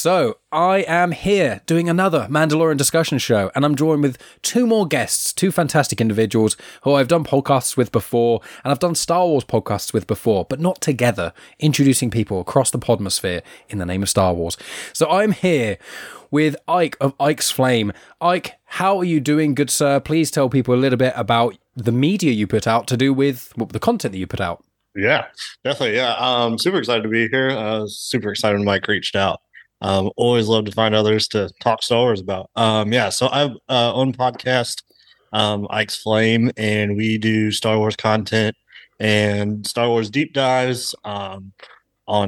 So I am here doing another Mandalorian discussion show, and I'm joined with two more guests, two fantastic individuals who I've done podcasts with before, and I've done Star Wars podcasts with before, but not together, introducing people across the podmosphere in the name of Star Wars. So I'm here with Ike of Ike's Flame. Ike, how are you doing, good sir? Please tell people a little bit about the media you put out to do with the content that you put out. Yeah, definitely. Yeah, I'm super excited to be here. Super excited when Mike reached out. Always love to find others to talk Star Wars about. So I've own podcast, Ike's Flame, and we do Star Wars content and Star Wars deep dives on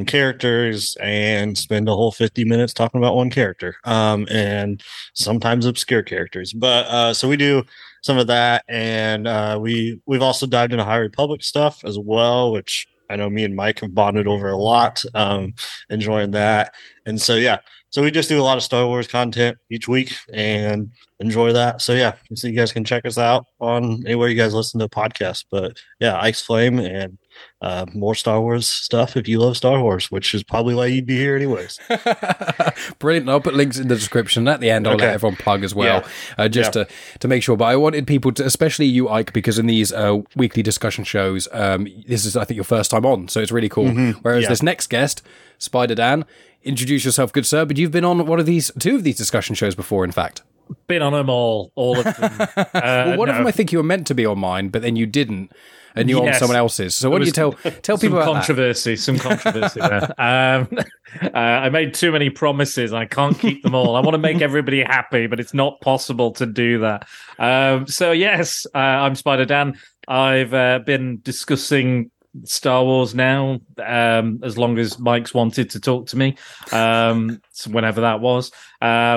characters and spend a whole 50 minutes talking about one character and sometimes obscure characters. But so we do some of that, and we've also dived into High Republic stuff as well, which I know me and Mike have bonded over a lot, enjoying that. And so, yeah, so we just do a lot of Star Wars content each week and enjoy that. So, yeah, so you guys can check us out on anywhere you guys listen to podcasts. But, yeah, Ike's Flame and more Star Wars stuff if you love Star Wars, which is probably why you'd be here anyways. Brilliant. I'll put links in the description at the end. I'll let everyone plug as well, to make sure. But I wanted people to, especially you, Ike, because in these weekly discussion shows, this is, I think, your first time on, so it's really cool. Mm-hmm. Whereas this next guest, Spider-Dan, introduce yourself, good sir, but you've been on two of these discussion shows before, in fact. Been on them all of them. Well, one of them I think you were meant to be on mine, but then you didn't. And you're on someone else's. So what do you tell people about controversy, that? Some controversy there. I made too many promises. I can't keep them all. I want to make everybody happy, but it's not possible to do that. So, I'm Spider-Dan. I've been discussing Star Wars now as long as Mike's wanted to talk to me, whenever that was.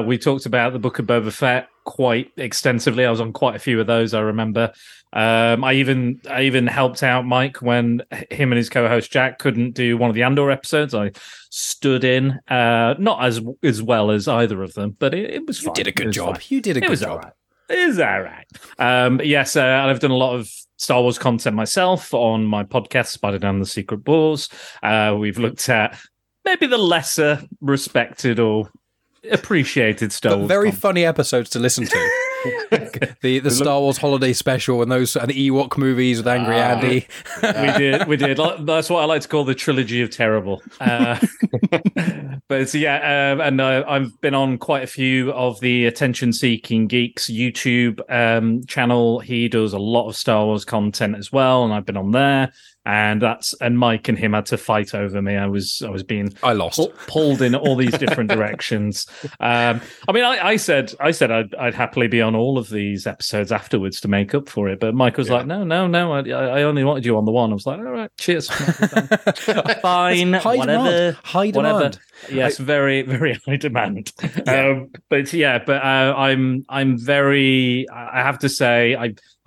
We talked about the Book of Boba Fett quite extensively. I was on quite a few of those, I remember. I even helped out Mike when him and his co-host Jack couldn't do one of the Andor episodes. I stood in, not as well as either of them, but it was fine. You did a good job. You did a good job. It was all right. Yes, I've done a lot of Star Wars content myself on my podcast, Spider-Dan and the Secret Bores. We've looked at maybe the lesser respected or appreciated Star Wars. Very funny episodes to listen to. the Star Wars holiday special and those and the Ewok movies with Angry Andy. We did. That's what I like to call the trilogy of terrible. I've been on quite a few of the Attention Seeking Geeks YouTube channel. He does a lot of Star Wars content as well, and I've been on there. And Mike and him had to fight over me. I was being pulled in all these different directions. I said I'd happily be on all of these episodes afterwards to make up for it, but Mike was like, "No, I only wanted you on the one." I was like, "All right, cheers, fine, whatever, high demand." Yes, very, very high demand. I'm very. I have to say,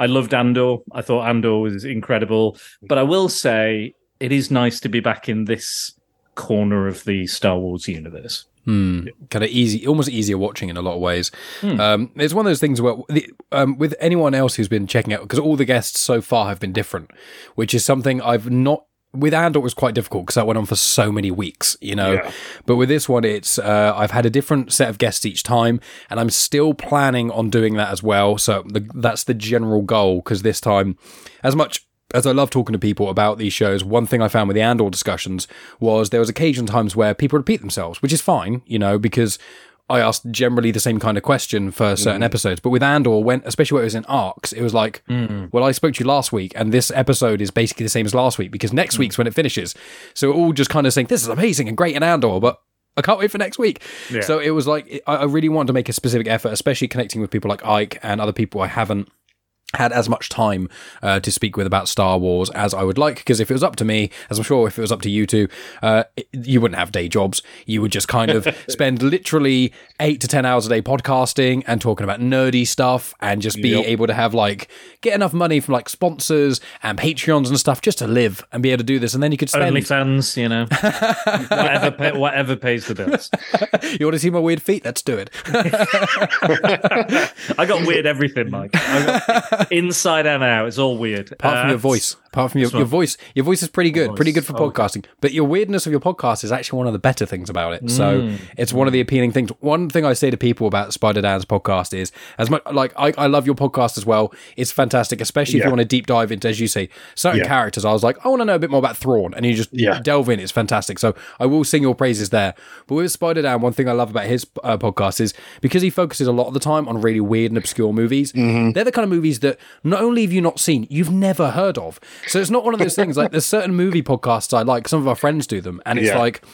I loved Andor. I thought Andor was incredible. But I will say it is nice to be back in this corner of the Star Wars universe. Kind of easy, almost easier watching in a lot of ways. It's one of those things where with anyone else who's been checking out, because all the guests so far have been different, which is something I've not. With Andor, it was quite difficult because that went on for so many weeks, But with this one, it's I've had a different set of guests each time, and I'm still planning on doing that as well. So that's the general goal, because this time, as much as I love talking to people about these shows, one thing I found with the Andor discussions was there was occasional times where people repeat themselves, which is fine, because I asked generally the same kind of question for certain episodes. But with Andor, especially when it was in arcs, it was like, well, I spoke to you last week, and this episode is basically the same as last week, because next week's when it finishes. So we're all just kind of saying, this is amazing and great in Andor, but I can't wait for next week. Yeah. So it was like, I really wanted to make a specific effort, especially connecting with people like Ike and other people I haven't had as much time to speak with about Star Wars as I would like, because if it was up to me, as I'm sure if it was up to you two, you wouldn't have day jobs. You would just kind of spend literally 8 to 10 hours a day podcasting and talking about nerdy stuff, and just be able to have get enough money from sponsors and Patreons and stuff just to live and be able to do this, and then you could spend OnlyFans, whatever pays the bills. You want to see my weird feet? Let's do it. I got weird everything, Mike. Inside and out, it's all weird. Apart from your voice. Apart from your voice is pretty good, for podcasting. Okay. But your weirdness of your podcast is actually one of the better things about it. So it's one of the appealing things. One thing I say to people about Spider-Dan's podcast is, as much like I love your podcast as well. It's fantastic, especially if you want to deep dive into, as you say, certain characters. I was like, I want to know a bit more about Thrawn, and you just delve in. It's fantastic. So I will sing your praises there. But with Spider-Dan, one thing I love about his podcast is because he focuses a lot of the time on really weird and obscure movies. Mm-hmm. They're the kind of movies that not only have you not seen, you've never heard of. So it's not one of those things, like there's certain movie podcasts I like, some of our friends do them, and it's like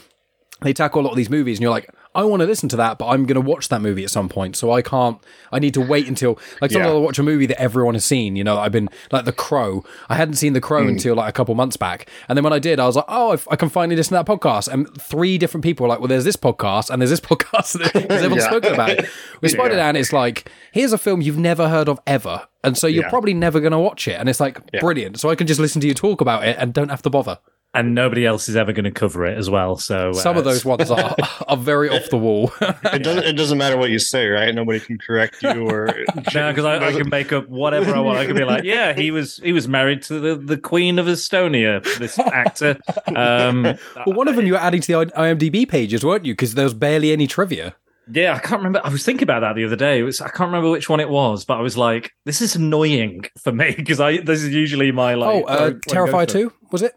they tackle a lot of these movies and you're like, I want to listen to that, but I'm going to watch that movie at some point, so I need to wait until, like, sometimes I'll watch a movie that everyone has seen, you know, I've been, like, The Crow. I hadn't seen The Crow until, like, a couple months back, and then when I did, I was like, oh, I can finally listen to that podcast, and 3 different people were like, well, there's this podcast, and there's this podcast, because everyone's spoken about it. With Spider-Dan, it's like, here's a film you've never heard of ever, and so you're probably never going to watch it, and it's like, brilliant, so I can just listen to you talk about it and don't have to bother. And nobody else is ever going to cover it as well. So some of those ones are very off the wall. It doesn't matter what you say, right? Nobody can correct you or no, because I can make up whatever I want. I can be like, yeah, he was married to the Queen of Estonia. This actor. Well, one of them you were adding to the IMDb pages, weren't you? Because there was barely any trivia. Yeah, I can't remember. I was thinking about that the other day. I can't remember which one it was, but I was like, this is annoying for me because this is usually my like. Oh, Terrifier 2 was it?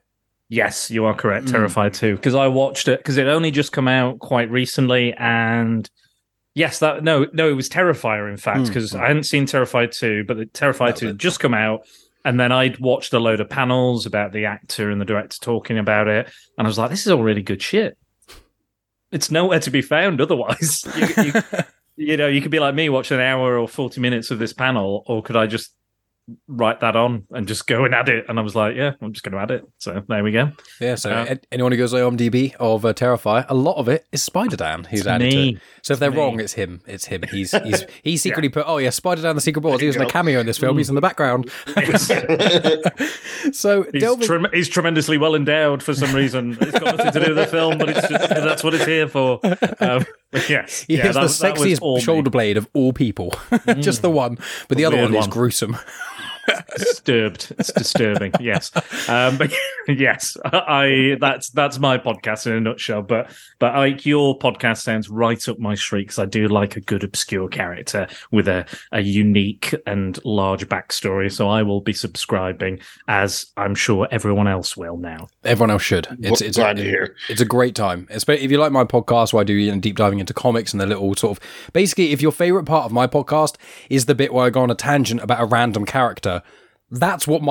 Yes, you are correct. Terrified 2, because I watched it because it only just come out quite recently, and yes, it was Terrifier in fact, because I hadn't seen Terrified 2, but the Terrified 2 had just come out, and then I'd watched a load of panels about the actor and the director talking about it, and I was like, this is all really good shit. It's nowhere to be found otherwise. You know, you could be like me, watch an hour or 40 minutes of this panel, or could I just write that on and just go and add it, and I was like, yeah, I'm just going to add it. So there we go. Yeah, so anyone who goes to IMDb of Terrifier, a lot of it is Spider-Dan who's added it. So if they're wrong, it's him. He secretly put, oh yeah, Spider-Dan the Secret Bores. He was in a cameo in this film. He's in the background. So he's tremendously well endowed for some reason. It's got nothing to do with the film, but it's just, that's what it's here for. Yes, he is the sexiest shoulder blade of all people. Just the one, but the other one is gruesome. It's disturbing. Yes, but yes, that's my podcast in a nutshell. But Ike, your podcast sounds right up my street because I do like a good obscure character with a unique and large backstory. So I will be subscribing, as I'm sure everyone else will now. Everyone else should. It's glad to hear. It's a great time, especially if you like my podcast where I do deep diving into comics and the little sort of basically. If your favorite part of my podcast is the bit where I go on a tangent about a random character. That's what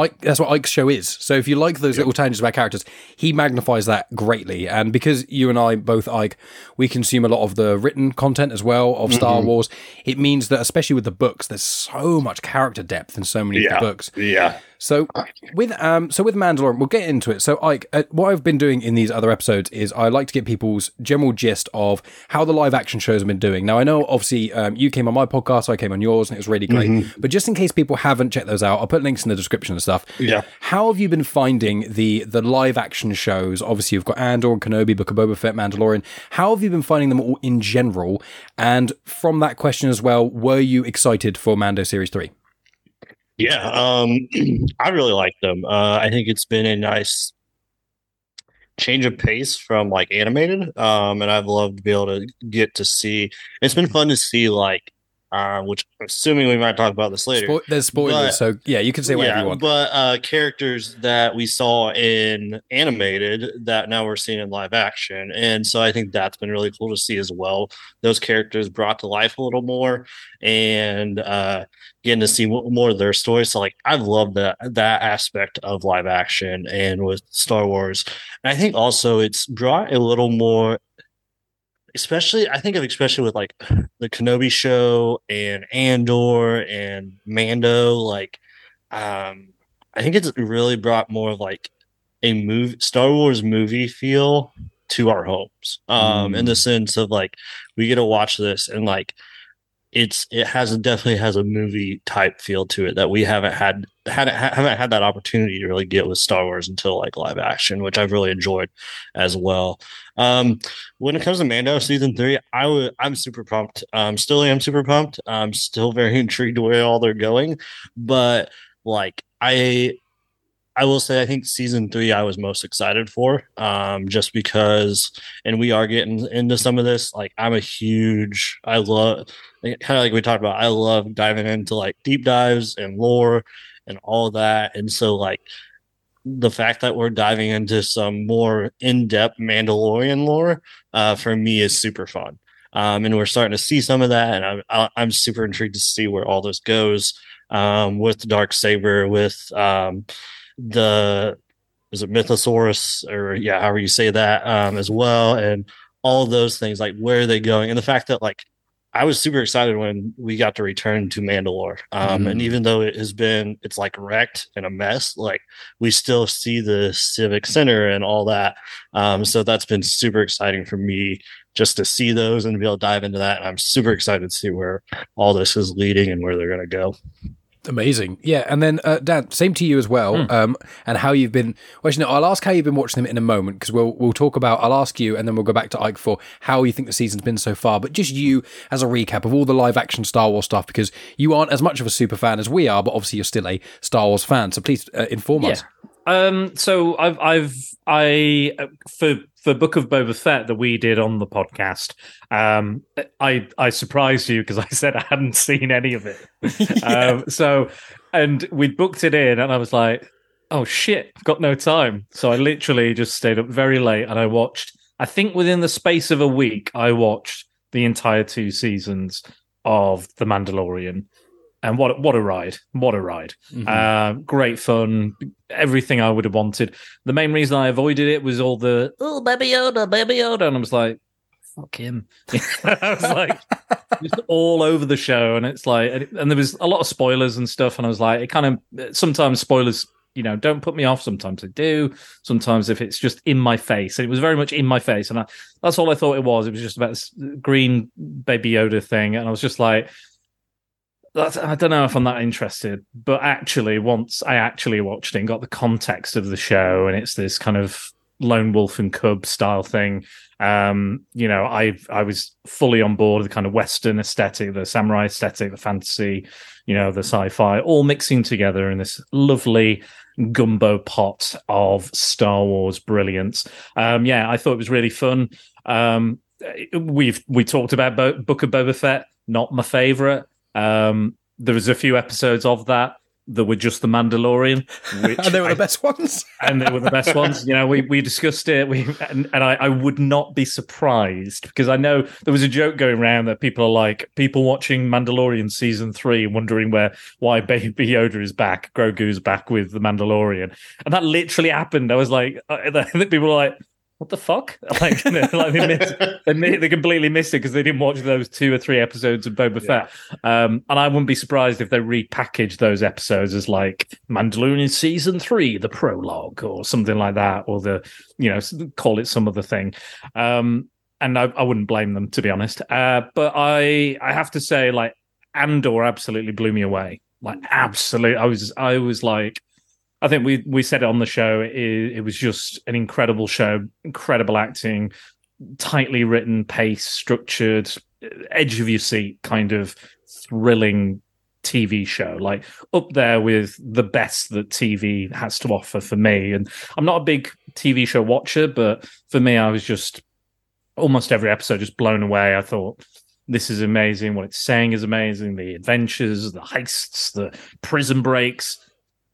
Ike's show is. So if you like those little tangents about characters, he magnifies that greatly. And because you and I both, Ike, we consume a lot of the written content as well of Star Wars, it means that, especially with the books, there's so much character depth in so many of the books. Yeah. So with Mandalorian, we'll get into it. So Ike, what I've been doing in these other episodes is I like to get people's general gist of how the live action shows have been doing. Now I know obviously you came on my podcast, I came on yours, and it was really great. But just in case people haven't checked those out, I'll put links in the description and stuff. Yeah. How have you been finding the live action shows? Obviously you've got Andor and Kenobi, Book of Boba Fett, Mandalorian. How have you been finding them all in general? And from that question as well, were you excited for Mando Series 3? Yeah, I really like them. I think it's been a nice change of pace from like animated, and I've loved to be able to get to see. It's been fun to see like, which assuming we might talk about this later. There's spoilers, so yeah, you can say whatever you want. But characters that we saw in animated that now we're seeing in live action, and so I think that's been really cool to see as well. Those characters brought to life a little more, and getting to see more of their stories. So like, I've loved that aspect of live action and with Star Wars. And I think also it's brought a little more. Especially with like the Kenobi show and Andor and Mando, like I think it's really brought more of like a Star Wars movie feel to our homes. In the sense of like we get to watch this and like it definitely has a movie type feel to it that we haven't had that opportunity to really get with Star Wars until like live action, which I've really enjoyed as well. When it comes to Mando season 3, I'm super pumped. Still am super pumped. I'm still very intrigued where all they're going, but like I I will say, I think season 3 I was most excited for, just because, and we are getting into some of this. Like, I'm a huge, I love, kind of like we talked about, I love diving into like deep dives and lore and all that. And so, like, the fact that we're diving into some more in-depth Mandalorian lore, for me is super fun. And we're starting to see some of that, and I'm super intrigued to see where all this goes, with the Darksaber, with the Mythosaurus, or yeah, however you say that, as well, and all those things. Like, where are they going? And the fact that, like, I was super excited when we got to return to Mandalore. And even though it's like wrecked and a mess, like, we still see the civic center and all that. So that's been super exciting for me just to see those and be able to dive into that. And I'm super excited to see where all this is leading and where they're going to go. Amazing. Yeah. And then, Dan, same to you as well. And how you've been, well, actually, no, I'll ask how you've been watching them in a moment, because we'll talk about, I'll ask you, and then we'll go back to Ike for how you think the season's been so far, but just you as a recap of all the live action Star Wars stuff, because you aren't as much of a super fan as we are, but obviously you're still a Star Wars fan. So please inform us. So for Book of Boba Fett that we did on the podcast, I surprised you because I said I hadn't seen any of it. And we booked it in, and I was like, oh shit, I've got no time. So I literally just stayed up very late, and I watched, I think within the space of a week, I watched the entire 2 seasons of The Mandalorian. And what a ride. Mm-hmm. Great fun. Everything I would have wanted. The main reason I avoided it was all the, oh, Baby Yoda. And I was like, fuck him. I was like, just all over the show. And it's like, and there was a lot of spoilers and stuff. And I was like, it kind of, sometimes spoilers, you know, don't put me off. Sometimes they do. Sometimes if it's just in my face. And it was very much in my face. And that's all I thought it was. It was just about this green Baby Yoda thing. And I was just like, I don't know if I'm that interested, but actually once I actually watched it and got the context of the show, and it's this kind of lone wolf and cub style thing, you know, I was fully on board with the kind of Western aesthetic, the samurai aesthetic, the fantasy, you know, the sci-fi, all mixing together in this lovely gumbo pot of Star Wars brilliance. Yeah, I thought it was really fun. We talked about Book of Boba Fett, not my favourite. There was a few episodes of that were just The Mandalorian, which and they were the best ones. And they were the best ones. You know, we discussed it, and I would not be surprised, because I know there was a joke going around that people are like, people watching Mandalorian season 3 wondering why Baby Yoda is back, Grogu's back with The Mandalorian, and that literally happened. I was like, I think people were like, what the fuck? Like, you know, like they completely missed it because they didn't watch those 2 or 3 episodes of Boba Fett. And I wouldn't be surprised if they repackaged those episodes as like Mandalorian season 3, the prologue, or something like that, or the, you know, call it some other thing. And I wouldn't blame them, to be honest. But I have to say, like, Andor absolutely blew me away. Like, absolutely, I was like, I think we said it on the show. It was just an incredible show, incredible acting, tightly written, paced, structured, edge of your seat kind of thrilling TV show. Like, up there with the best that TV has to offer for me. And I'm not a big TV show watcher, but for me, I was just almost every episode just blown away. I thought, this is amazing. What it's saying is amazing. The adventures, the heists, the prison breaks.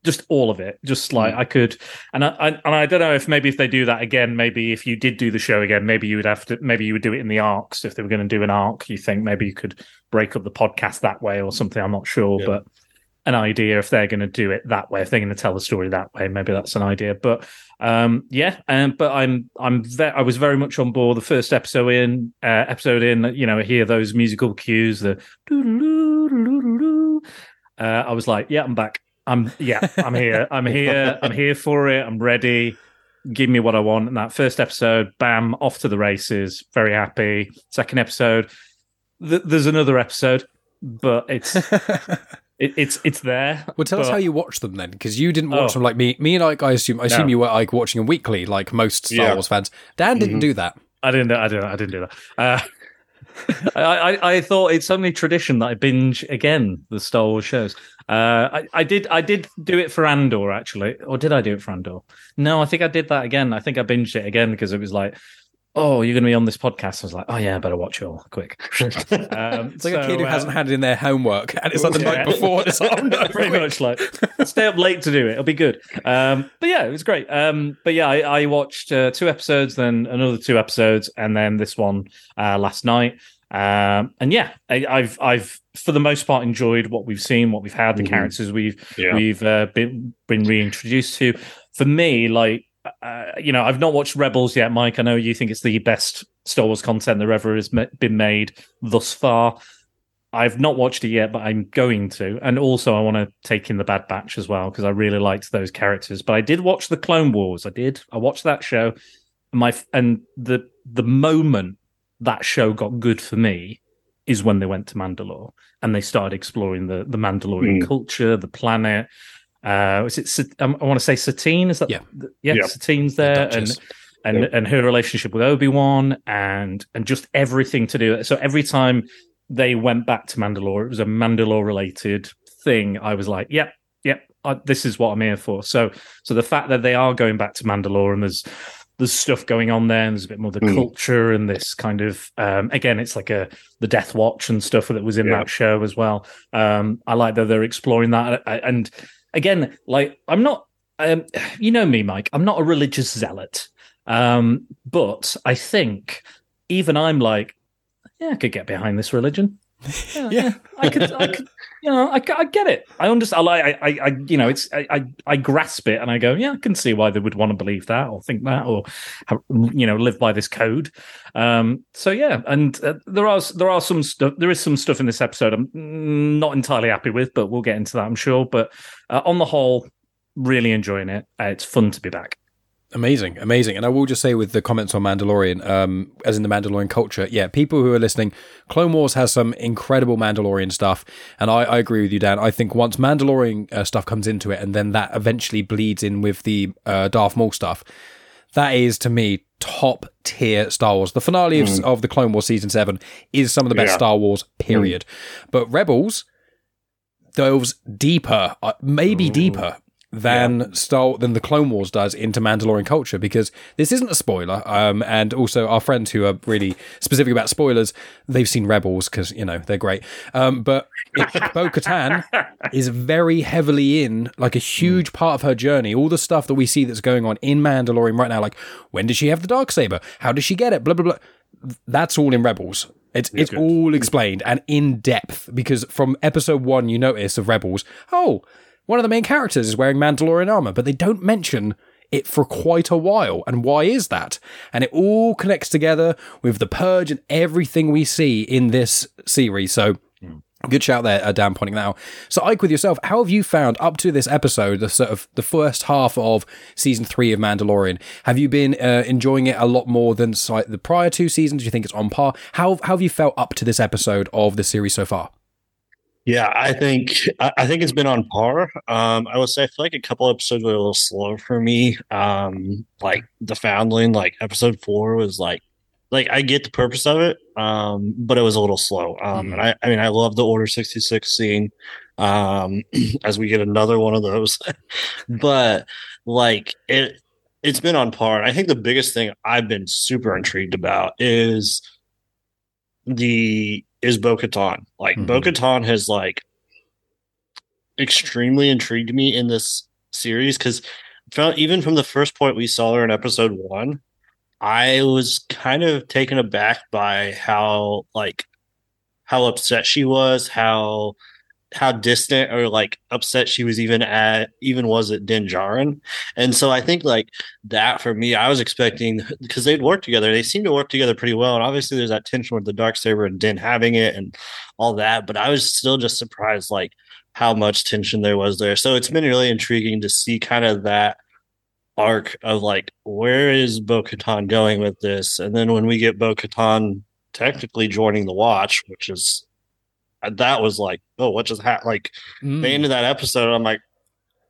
Just all of it, just like I could, and I don't know if they do that again. Maybe if you did do the show again, maybe you would do it in the arcs. If they were going to do an arc, you think maybe you could break up the podcast that way or something. I'm not sure, but an idea if they're going to do it that way, if they're going to tell the story that way, maybe that's an idea. But but I was very much on board. The first episode in, you know, I hear those musical cues, the I was like, yeah, I'm back. I'm here for it. I'm ready. Give me what I want. And that first episode, bam, off to the races. Very happy. Second episode, there's another episode, but it's it's there. Well, tell us how you watch them then, because you didn't watch them like me. Me and Ike, I assume you were like watching them weekly, like most Star Wars fans. Dan didn't do that. I didn't do that. I thought it's only tradition that I binge again the Star Wars shows. I did do it for Andor, actually. Or did I do it for Andor? No, I think I did that again. I think I binged it again because it was like, oh, you're going to be on this podcast. I was like, oh yeah, I better watch it all quick. It's like a kid who hasn't had it in their homework, and it's like the night before. And it's like, oh, no, pretty much like stay up late to do it. It'll be good. But yeah, it was great. But yeah, I watched 2 episodes, then another 2 episodes, and then this one last night. And yeah, I've for the most part enjoyed what we've seen, what we've had, the characters we've been reintroduced to. For me, like. You know, I've not watched Rebels yet, Mike. I know you think it's the best Star Wars content that ever has been made thus far. I've not watched it yet, but I'm going to. And also, I want to take in The Bad Batch as well, because I really liked those characters. But I did watch The Clone Wars. I watched that show. And the moment that show got good for me is when they went to Mandalore. And they started exploring the Mandalorian culture, the planet. I want to say Satine. Is that? Yeah. Satine's there, and her relationship with Obi-Wan, and just everything to do. So every time they went back to Mandalore, it was a Mandalore related thing. I was like, yep, this is what I'm here for. So the fact that they are going back to Mandalore and there's stuff going on there, and there's a bit more of the culture and this kind of again, it's like the Death Watch and stuff that was in that show as well. I like that they're exploring that and. Again, like I'm not, you know me, Mike. I'm not a religious zealot, but I think even I'm like, yeah, I could get behind this religion. Yeah. I could, you know, I get it. I understand. I you know, it's I grasp it and I go, yeah, I can see why they would want to believe that or think that or, you know, live by this code. So yeah, and there are some stuff. There is some stuff in this episode I'm not entirely happy with, but we'll get into that, I'm sure. But on the whole, really enjoying it. It's fun to be back. Amazing. And I will just say with the comments on Mandalorian, as in the Mandalorian culture, yeah, people who are listening, Clone Wars has some incredible Mandalorian stuff. And I agree with you, Dan. I think once Mandalorian stuff comes into it, and then that eventually bleeds in with the Darth Maul stuff, that is, to me, top tier Star Wars. The finale of the Clone Wars Season 7 is some of the best Star Wars, period. But Rebels delves deeper, maybe deeper, than the Clone Wars does into Mandalorian culture, because this isn't a spoiler, and also our friends who are really specific about spoilers, they've seen Rebels because, you know, they're great, but Bo-Katan is very heavily in, like, a huge part of her journey, all the stuff that we see that's going on in Mandalorian right now, like when did she have the Darksaber, how did she get it, blah blah blah, that's all in Rebels. It's all explained and in depth, because from episode 1 you notice of Rebels, one of the main characters is wearing Mandalorian armor, but they don't mention it for quite a while. And why is that? And it all connects together with the Purge and everything we see in this series. So good shout there, Dan, pointing that out. So Ike, with yourself, how have you found up to this episode, the sort of the first half of season 3 of Mandalorian? Have you been enjoying it a lot more than the prior 2 seasons? Do you think it's on par? How have you felt up to this episode of the series so far? Yeah, I think it's been on par. I would say I feel like a couple episodes were a little slow for me. Like the Foundling, like episode 4 was like I get the purpose of it, but it was a little slow. And I mean, I love the Order 66 scene, as we get another one of those, but like it's been on par. And I think the biggest thing I've been super intrigued about is Bo-Katan. Like Bo-Katan has like extremely intrigued me in this series, because even from the first point we saw her in episode 1, I was kind of taken aback by how upset she was, how distant or like upset she was even at Din Djarin. And so I think like that for me, I was expecting, because they'd work together. They seem to work together pretty well. And obviously there's that tension with the Darksaber and Din having it and all that, but I was still just surprised like how much tension there was there. So it's been really intriguing to see kind of that arc of like, where is Bo-Katan going with this? And then when we get Bo-Katan technically joining the Watch, which is, that was like, oh, what just happened? Like, the end of that episode, I'm like,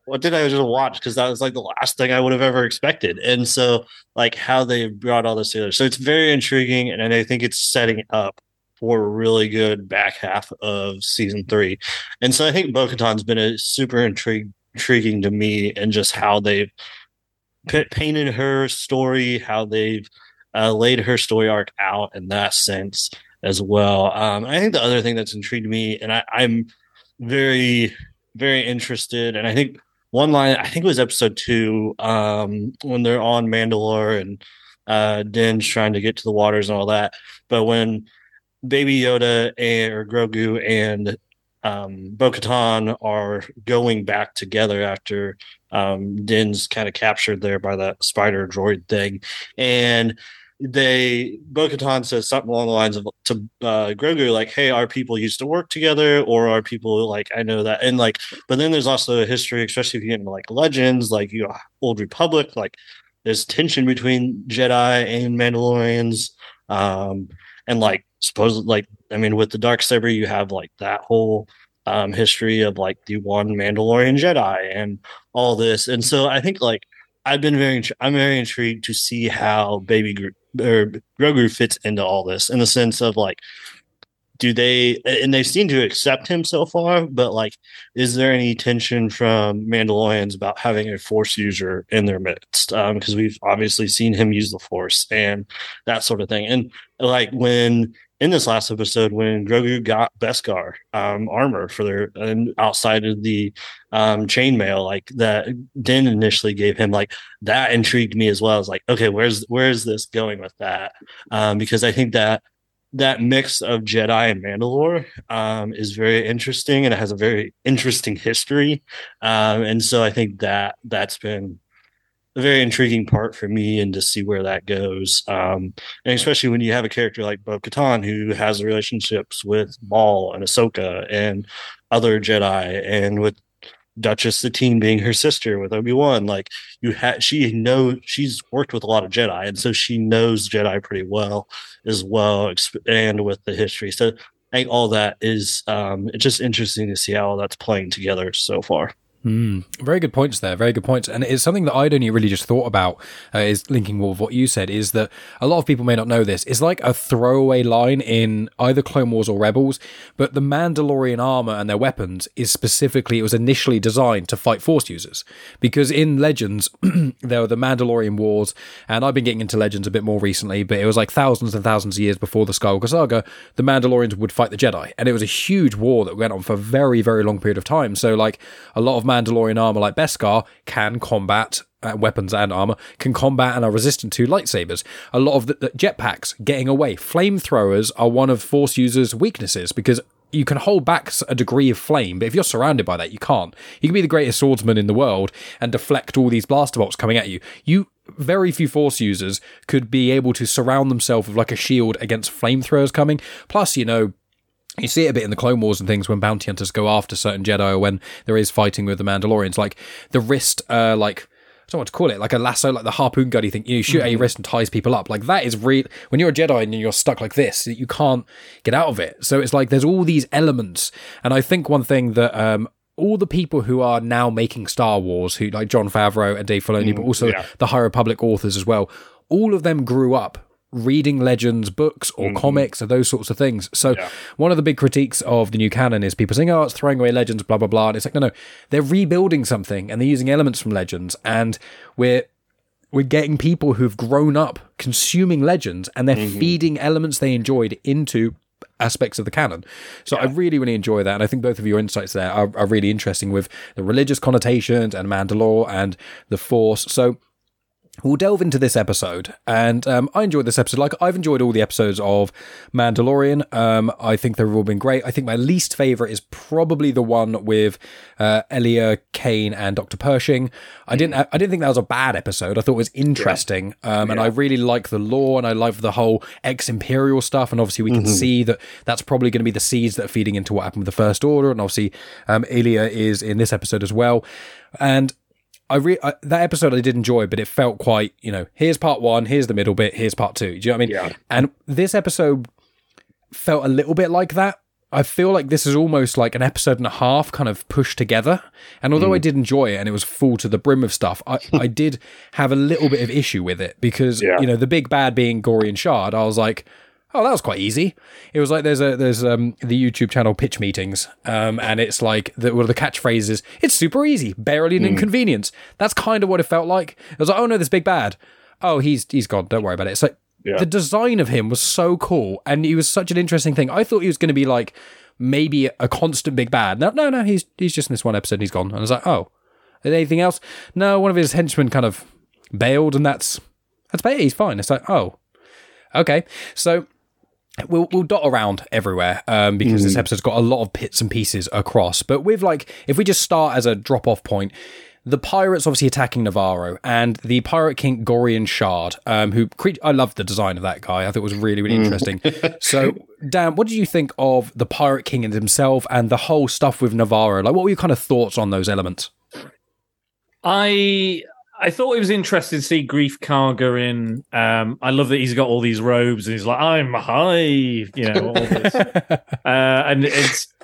what did I just watch? Because that was like the last thing I would have ever expected. And so, like, how they brought all this together. So it's very intriguing, and I think it's setting up for a really good back half of season 3. And so I think Bo-Katan's been a super intriguing to me, and just how they've painted her story, how they've laid her story arc out in that sense as well. I think the other thing that's intrigued me, and I'm very, very interested, and I think one line, I think it was episode 2, when they're on Mandalore and Din's trying to get to the waters and all that. But when Baby Yoda or Grogu and Bo-Katan are going back together after Din's kind of captured there by that spider droid thing, and Bo-Katan says something along the lines of to Grogu, like, "Hey, our people used to work together," or "our people, like, I know that." And like, but then there's also a history, especially if you get into like Legends, like, you know, Old Republic, like there's tension between Jedi and Mandalorians, and like supposedly, like, I mean, with the Darksaber, you have like that whole history of like the one Mandalorian Jedi and all this, and so I think like I'm very intrigued to see how Grogu fits into all this, in the sense of like, they seem to accept him so far, but like, is there any tension from Mandalorians about having a Force user in their midst? Because we've obviously seen him use the Force and that sort of thing. And like, when in this last episode, when Grogu got Beskar armor for their outside of the chainmail, like that Din initially gave him, like that intrigued me as well. I was like, okay, where's this going with that? Because I think that mix of Jedi and Mandalore is very interesting, and it has a very interesting history. And so I think that's been a very intriguing part for me, and to see where that goes. And especially when you have a character like Bo-Katan, who has relationships with Maul and Ahsoka and other Jedi, and with Duchess Satine being her sister with Obi-Wan, like she's worked with a lot of Jedi, and so she knows Jedi pretty well as well, and with the history. So I think all that is, it's just interesting to see how all that's playing together so far. Very good points there. Very good points. And it's something that I'd only really just thought about, is linking more with what you said, is that a lot of people may not know this. It's like a throwaway line in either Clone Wars or Rebels, but the Mandalorian armor and their weapons is specifically, it was initially designed to fight Force users, because in Legends, there were the Mandalorian Wars, and I've been getting into Legends a bit more recently, but it was like thousands and thousands of years before the Skywalker Saga, the Mandalorians would fight the Jedi. And it was a huge war that went on for a very, very long period of time. So like a lot of Mandalorian armor like Beskar can combat weapons and armor, can combat and are resistant to lightsabers. A lot of the jetpacks, getting away, flamethrowers are one of Force users' weaknesses, because you can hold back a degree of flame, but if you're surrounded by that, you can't. You can be the greatest swordsman in the world and deflect all these blaster bolts coming at you. Very few Force users could be able to surround themselves with like a shield against flamethrowers coming. Plus, you know, you see it a bit in the Clone Wars and things when bounty hunters go after certain Jedi, or when there is fighting with the Mandalorians, like the wrist, like, I don't know what to call it, like a lasso, like the harpoon gun thing. You shoot at your wrist and ties people up. Like that is real. When you're a Jedi and you're stuck like this, you can't get out of it. So it's like there's all these elements. And I think one thing that all the people who are now making Star Wars, who like Jon Favreau and Dave Filoni, but also the High Republic authors as well, all of them grew up reading Legends books or comics or those sorts of things. So one of the big critiques of the new canon is people saying, "Oh, it's throwing away Legends, blah, blah, blah." And it's like, no, they're rebuilding something, and they're using elements from Legends. And we're getting people who've grown up consuming Legends, and they're feeding elements they enjoyed into aspects of the canon. So I really, really enjoy that. And I think both of your insights there are really interesting, with the religious connotations and Mandalore and the Force. So we'll delve into this episode, and I enjoyed this episode. Like, I've enjoyed all the episodes of Mandalorian. I think they've all been great. I think my least favorite is probably the one with Elia Kane and Dr. Pershing. I didn't think that was a bad episode. I thought it was interesting, and I really like the lore, and I love the whole ex-Imperial stuff. And obviously, we can see that's probably going to be the seeds that are feeding into what happened with the First Order. And obviously, Elia is in this episode as well, and that episode I did enjoy, but it felt quite, you know, here's part 1, here's the middle bit, here's part 2. Do you know what I mean? Yeah. And this episode felt a little bit like that. I feel like this is almost like an episode and a half kind of pushed together. And although I did enjoy it and it was full to the brim of stuff, I did have a little bit of issue with it because, you know, the big bad being Gorian Shard, I was like, oh, that was quite easy. It was like there's the YouTube channel Pitch Meetings, and it's like the catchphrase is, it's super easy, barely an inconvenience. That's kind of what it felt like. It was like, oh no, this big bad. Oh, he's gone. Don't worry about it. It's like the design of him was so cool, and he was such an interesting thing. I thought he was going to be like maybe a constant big bad. No, he's just in this one episode. And he's gone, and I was like, oh, is there anything else? No, one of his henchmen kind of bailed, and that's it. He's fine. It's like, oh, okay, so. We'll dot around everywhere because this episode's got a lot of bits and pieces across. But with if we just start as a drop-off point, the pirates obviously attacking Navarro and the pirate king Gorian Shard, I love the design of that guy. I thought it was really, really interesting. So, Dan, what did you think of the pirate king and himself and the whole stuff with Navarro? Like, what were your kind of thoughts on those elements? I thought it was interesting to see Greef Karga in. I love that he's got all these robes and he's like, I'm high, all this.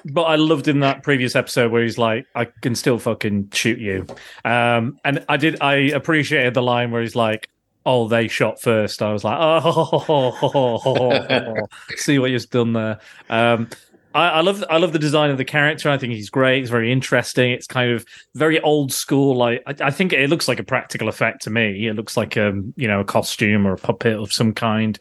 But I loved in that previous episode where he's like, I can still fucking shoot you. And I appreciated the line where he's like, oh, they shot first. I was like, oh. See what you've done there. I love the design of the character. I think he's great. It's very interesting. It's kind of very old school. Like I think it looks like a practical effect to me. It looks like a costume or a puppet of some kind.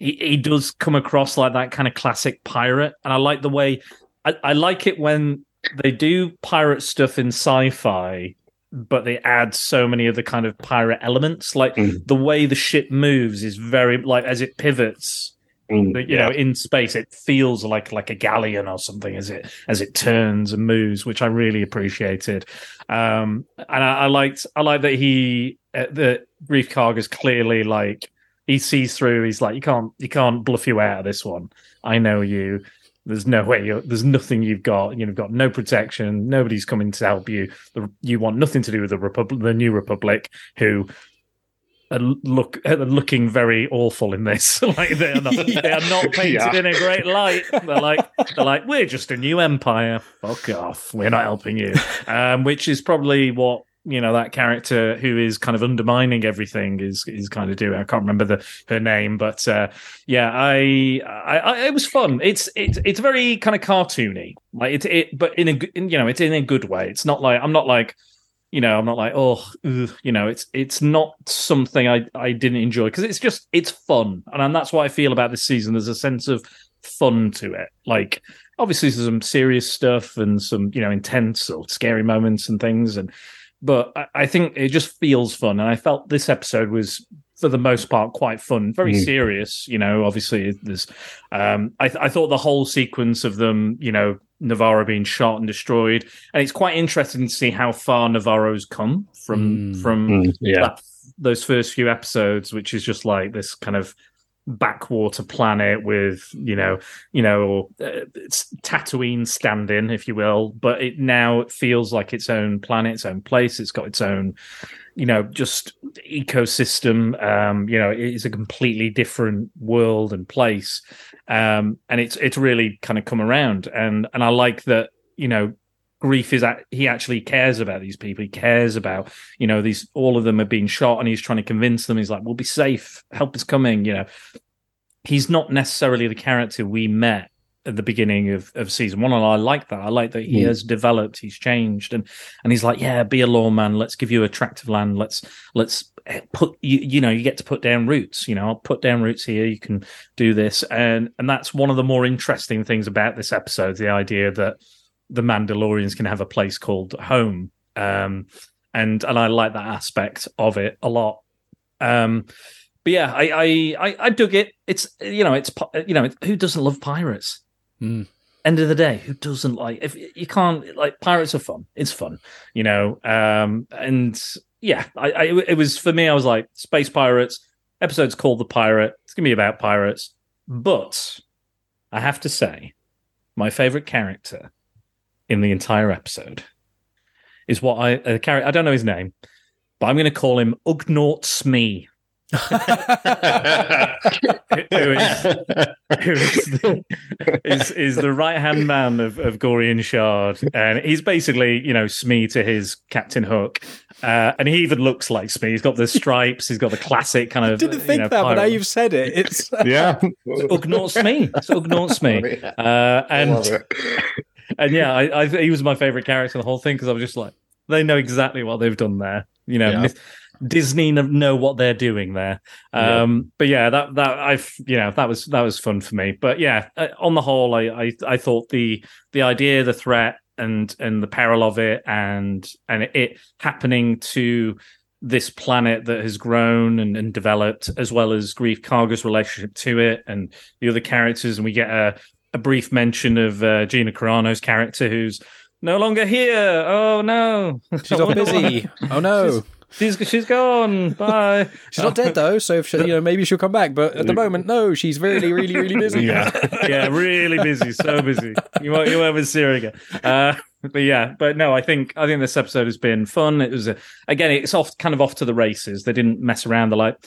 He does come across like that kind of classic pirate, and I like the way. I like it when they do pirate stuff in sci-fi, but they add so many of the kind of pirate elements. Like the way the ship moves is very like as it pivots. In space, it feels like a galleon or something as it turns and moves, which I really appreciated. And I liked that that Greef Karga is clearly like he sees through. He's like, you can't bluff you out of this one. I know you. There's no way. There's nothing you've got. You've got no protection. Nobody's coming to help you. You want nothing to do with the New Republic, who. Looking very awful in this. Like they are not painted in a great light. They're like we're just a new empire. Fuck off. We're not helping you. Which is probably what that character who is kind of undermining everything is kind of doing. I can't remember her name, but I it was fun. It's very kind of cartoony. Like but in it's in a good way. It's not like it's not something I didn't enjoy because it's fun. And that's what I feel about this season. There's a sense of fun to it. Like, obviously, there's some serious stuff and some, intense or scary moments and things. But I think it just feels fun. And I felt this episode was, for the most part, quite fun, very serious. Obviously, there's, I thought the whole sequence of them, Navarro being shot and destroyed, and it's quite interesting to see how far Navarro's come from those first few episodes, which is just like this kind of backwater planet with it's Tatooine stand-in, if you will, but it now feels like its own planet, its own place. It's got its own just ecosystem. It's a completely different world and place, and it's really kind of come around, and I like that. Grief is that he actually cares about these people. He cares about, these, all of them are being shot, and he's trying to convince them. He's like, we'll be safe. Help is coming. He's not necessarily the character we met at the beginning of season one. And I like that. I like that he has developed, he's changed, and he's like, yeah, be a lawman. Let's give you a tract of land. Let's put, you get to put down roots, I'll put down roots here. You can do this. And that's one of the more interesting things about this episode, the idea that the Mandalorians can have a place called home, and I like that aspect of it a lot. But I dug it. It's who doesn't love pirates? End of the day, who doesn't like? If you can't like pirates are fun, it's fun, it was for me. I was like space pirates. Episode's called The Pirate. It's gonna be about pirates, but I have to say, my favorite character in the entire episode is what I don't know his name, but I'm going to call him Ugnaught Smee. who is the right hand man of Gorian Shard, and he's basically, you know, Smee to his Captain Hook, and he even looks like Smee. He's got the stripes, he's got the classic kind of. I didn't think that, but now you've said it. It's yeah, Ugnaught Smee. It's Ugnaught Smee, and yeah, I he was my favourite character in the whole thing because I was just like, they know exactly what they've done there, you know. Yeah. Disney know what they're doing there, yeah. But yeah, that I've, you know, that was fun for me. But yeah, on the whole, I thought the idea, the threat, and the peril of it, and it happening to this planet that has grown and developed, as well as Greef Karga's relationship to it, and the other characters, and we get a brief mention of Gina Carano's character, who's no longer here. Oh no, she's all busy. Oh no. She's gone. Bye. She's not dead though, so if she, you know, maybe she'll come back. But at the moment, no, she's really, really, really busy. Yeah, really busy, so busy. You won't ever see her again. But yeah, but no, I think this episode has been fun. It was it's off to the races. They didn't mess around. They're like,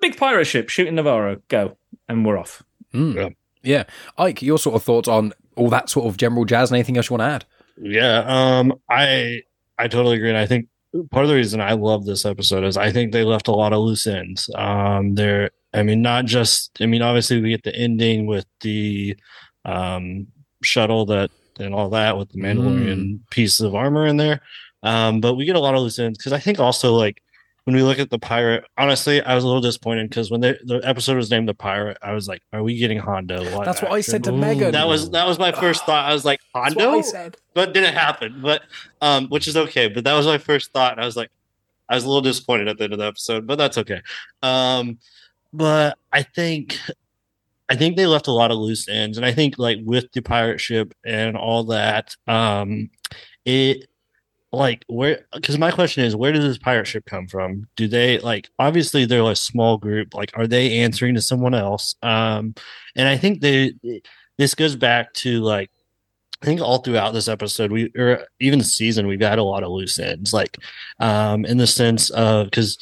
big pirate ship shooting Navarro, go, and we're off. Mm. Yeah, Ike, your sort of thoughts on all that sort of general jazz, and anything else you want to add? Yeah, I totally agree, and I think. Part of the reason I love this episode is I think they left a lot of loose ends. Obviously we get the ending with the shuttle that and all that with the Mandalorian piece of armor in there. But we get a lot of loose ends because I think also, like, when we look at the pirate, honestly, I was a little disappointed because when the episode was named The Pirate, I was like, are we getting Hondo? That's what I said to Megan. That was my first thought. I was like, Hondo? But didn't happen. But which is okay. But that was my first thought. And I was like, I was a little disappointed at the end of the episode, but that's okay. But I think they left a lot of loose ends. And I think, like, with the pirate ship and all that, because my question is, where does this pirate ship come from? Do they, like, obviously they're a small group, like, are they answering to someone else? And I think this goes back to, like, I think all throughout this episode, even the season, we've had a lot of loose ends, like, in the sense of, because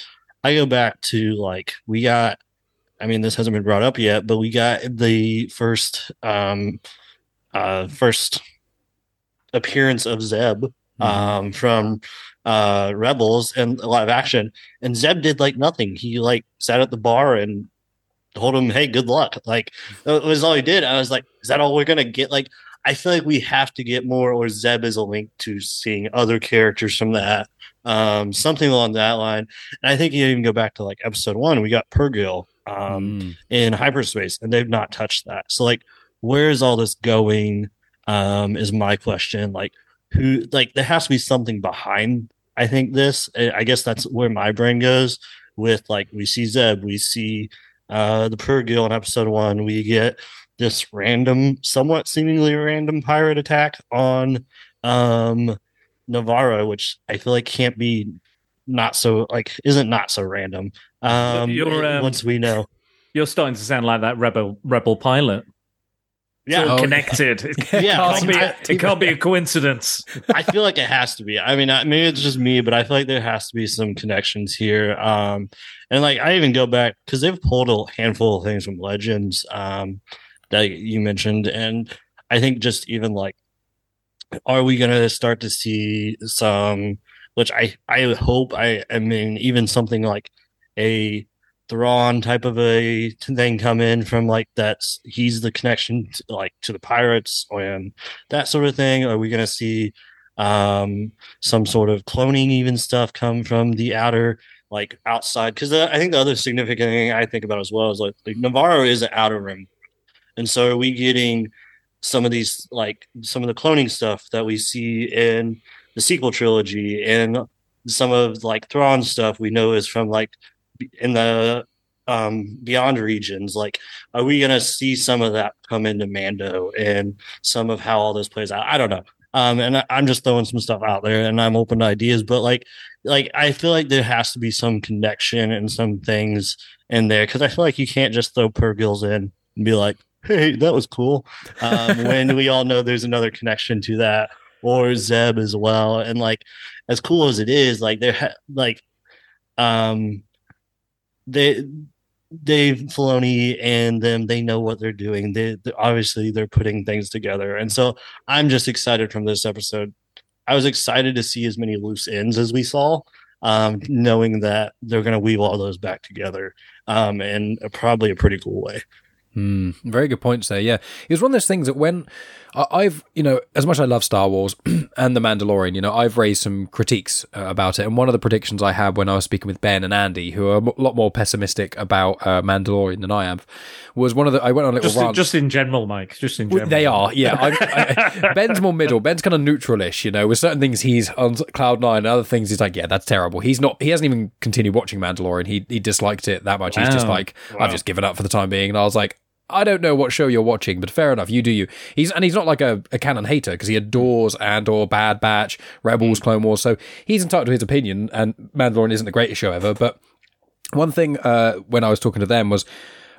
I go back to, like, we got, I mean, this hasn't been brought up yet, but we got the first appearance of Zeb. From Rebels and a lot of action, and Zeb did like nothing. He like sat at the bar and told him, "Hey, good luck." Like that was all he did. I was like, "Is that all we're gonna get?" Like I feel like we have to get more, or Zeb is a link to seeing other characters from that, something along that line. And I think you even go back to like episode 1. We got Pergil in hyperspace, and they've not touched that. So like, where is all this going? Is my question. Like. Who like there has to be something behind I think this. I guess that's where my brain goes with like we see Zeb, we see the Pergil in episode 1, we get this random, somewhat seemingly random pirate attack on Navarro, which I feel like can't be not so like isn't not so random. Once we know. You're starting to sound like that rebel pilot. Yeah, so connected. It can't be a coincidence. I feel like it has to be. I mean, maybe it's just me, but I feel like there has to be some connections here. And like I even go back because they've pulled a handful of things from Legends that you mentioned, and I think just even like, are we going to start to see some? Which I hope. I mean, even something like a. Thrawn type of a thing come in from like that's he's the connection to, like to the pirates and that sort of thing. Are we going to see some sort of cloning even stuff come from the outer like outside? Because I think the other significant thing I think about as well is like Navarro is an outer rim, and so are we getting some of these like some of the cloning stuff that we see in the sequel trilogy and some of like Thrawn stuff we know is from like. In the beyond regions, like, are we gonna see some of that come into Mando and some of how all this plays out? I don't know. And I'm just throwing some stuff out there, and I'm open to ideas. But like I feel like there has to be some connection and some things in there because I feel like you can't just throw Pergils in and be like, "Hey, that was cool," when we all know there's another connection to that or Zeb as well. And like, as cool as it is, like there, like. Dave Filoni and them, they know what they're doing. Obviously, they're putting things together. And so I'm just excited from this episode. I was excited to see as many loose ends as we saw, knowing that they're going to weave all those back together in probably a pretty cool way. Very good points there. Yeah, it was one of those things that when I've, you know, as much as I love Star Wars and The Mandalorian, you know, I've raised some critiques about it. And one of the predictions I had when I was speaking with Ben and Andy, who are a lot more pessimistic about Mandalorian than I am, was one of the, I went on a little rant. Just in general, Mike. Just in general. They are, yeah. I Ben's more middle. Ben's kind of neutral-ish, you know, with certain things he's on cloud nine, and other things he's like, yeah, that's terrible. He hasn't even continued watching Mandalorian. He disliked it that much. Wow. He's just like, I've just given up for the time being. And I was like, I don't know what show you're watching, but fair enough, you do you. He's not like a canon hater, because he adores Andor, Bad Batch, Rebels, Clone Wars, so he's entitled to his opinion, and Mandalorian isn't the greatest show ever. But one thing when I was talking to them was,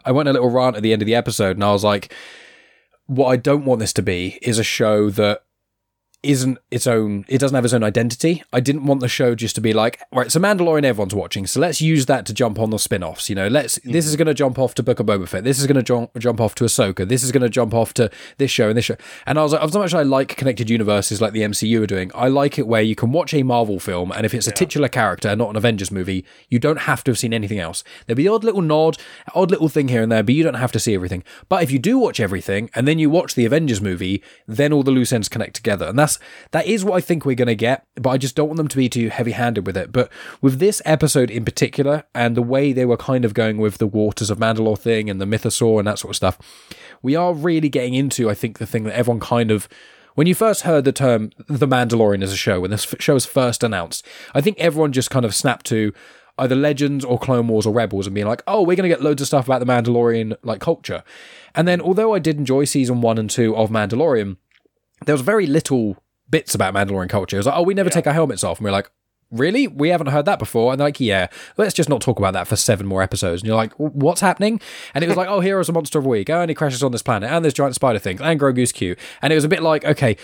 I went on a little rant at the end of the episode, and I was like, what I don't want this to be is a show that isn't its own, it doesn't have its own identity. I didn't want the show just to be like, right, so Mandalorian, everyone's watching, so let's use that to jump on the spin-offs, you know, this is going to jump off to Book of Boba Fett, this is going to jump off to Ahsoka, this is going to jump off to this show and this show. And I was like, as much as I like connected universes like the MCU are doing, I like it where you can watch a Marvel film, and if it's a titular character and not an Avengers movie, you don't have to have seen anything else. There'll be odd little nod, odd little thing here and there, but you don't have to see everything. But if you do watch everything, and then you watch the Avengers movie, then all the loose ends connect together. And that is what I think we're going to get, but I just don't want them to be too heavy-handed with it. But with this episode in particular, and the way they were kind of going with the Waters of Mandalore thing and the mythosaur and that sort of stuff, we are really getting into, I think, the thing that everyone kind of, when you first heard the term The Mandalorian as a show, when this show was first announced, I think everyone just kind of snapped to either Legends or Clone Wars or Rebels and being like, oh, we're going to get loads of stuff about the Mandalorian like culture. And then, although I did enjoy season 1 and 2 of Mandalorian, there was very little bits about Mandalorian culture. It was like, oh, we never take our helmets off. And we're like, really? We haven't heard that before. And they're like, yeah, let's just not talk about that for 7 more episodes. And you're like, what's happening? And it was like, oh, Hero's a monster of the week. Oh, and he crashes on this planet. And there's giant spider things. And Grogu's cute. And it was a bit like, okay,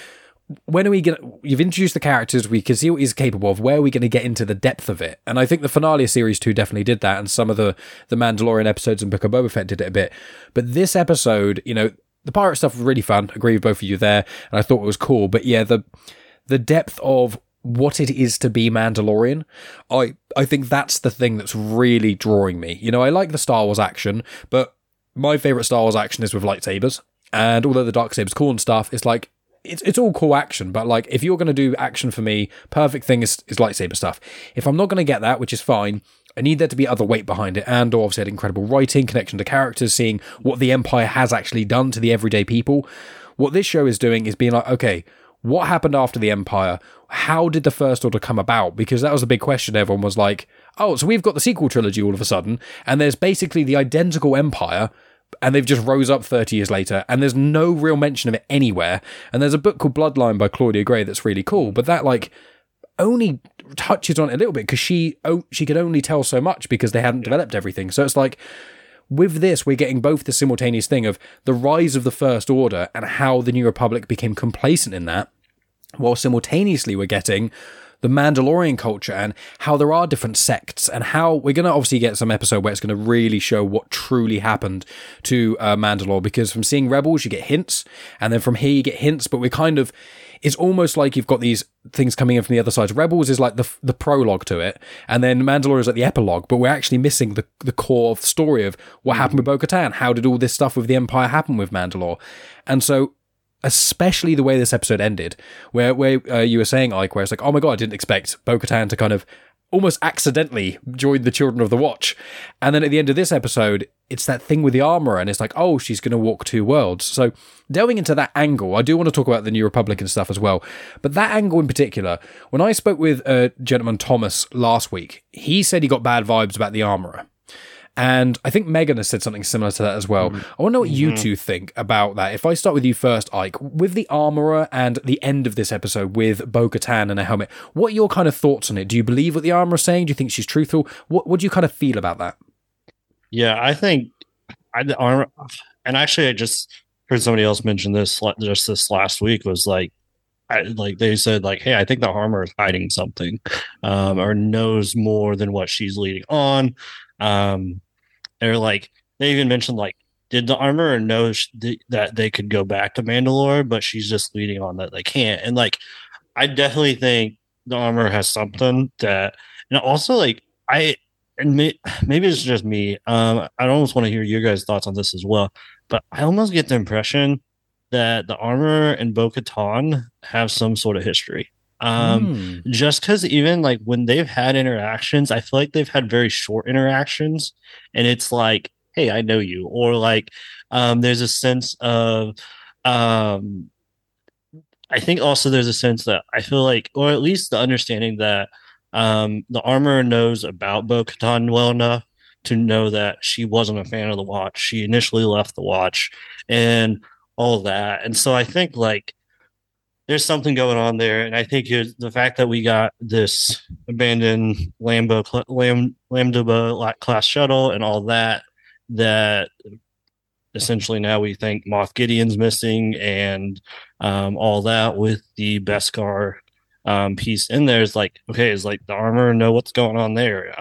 when are we going to, you've introduced the characters, we can see what he's capable of, where are we going to get into the depth of it? And I think the finale of Series 2 definitely did that. And some of the Mandalorian episodes and Book of Boba Fett did it a bit. But this episode, you know, the pirate stuff was really fun. I agree with both of you there. And I thought it was cool. But yeah, the depth of what it is to be Mandalorian, I think that's the thing that's really drawing me. You know, I like the Star Wars action, but my favorite Star Wars action is with lightsabers. And although the Darksaber's cool and stuff, it's like, it's all cool action, but like, if you're going to do action for me, perfect thing is lightsaber stuff. If I'm not going to get that, which is fine, I need there to be other weight behind it. And or I've said incredible writing, connection to characters, seeing what the Empire has actually done to the everyday people. What this show is doing is being like, okay, what happened after the Empire? How did the First Order come about? Because that was a big question. Everyone was like, oh, so we've got the sequel trilogy all of a sudden, and there's basically the identical Empire, and they've just rose up 30 years later, and there's no real mention of it anywhere. And there's a book called Bloodline by Claudia Gray that's really cool, but that like only touches on it a little bit, because she could only tell so much because they hadn't developed everything. So it's like, with this, we're getting both the simultaneous thing of the rise of the First Order and how the New Republic became complacent in that, while simultaneously we're getting the Mandalorian culture and how there are different sects, and how we're going to obviously get some episode where it's going to really show what truly happened to Mandalore, because from seeing Rebels you get hints, and then from here you get hints, but we're kind of, it's almost like you've got these things coming in from the other side. Rebels is like the prologue to it, and then Mandalorian is like the epilogue, but we're actually missing the core of the story of what happened with Bo-Katan, how did all this stuff with the Empire happen with Mandalore. And so especially the way this episode ended, where you were saying, Ike, where it's like, oh my god, I didn't expect Bo-Katan to kind of almost accidentally join the Children of the Watch. And then at the end of this episode, it's that thing with the armor, and it's like, oh, she's going to walk 2 worlds. So delving into that angle, I do want to talk about the New Republic and stuff as well, but that angle in particular, when I spoke with gentleman Thomas last week, he said he got bad vibes about the armorer. And I think Megan has said something similar to that as well. I want to know what you two think about that. If I start with you first, Ike, with the armorer and the end of this episode with Bo-Katan and her helmet, what are your kind of thoughts on it? Do you believe what the armorer's saying? Do you think she's truthful? What do you kind of feel about that? Yeah, I think the armor, and actually I just heard somebody else mention this just this last week, was like, they said, like, hey, I think the armorer is hiding something, or knows more than what she's leading on. They're like, they even mentioned, like, did the armorer know that they could go back to Mandalore, but she's just leading on that they can't. And, like, I definitely think the armorer has something that, and also, like, maybe it's just me. I almost want to hear your guys' thoughts on this as well, but I almost get the impression that the armorer and Bo-Katan have some sort of history. Just because even like when they've had interactions, I feel like they've had very short interactions, and it's like, hey, I know you, or like there's a sense of I think also there's a sense that I feel like, or at least the understanding that the armorer knows about Bo-Katan well enough to know that she wasn't a fan of the Watch. She initially left the Watch and all that. And so I think like there's something going on there. And I think the fact that we got this abandoned Lambda class shuttle and all that, that essentially now we think Moff Gideon's missing and all that with the Beskar piece in there is like, okay, is like the armorer know what's going on there?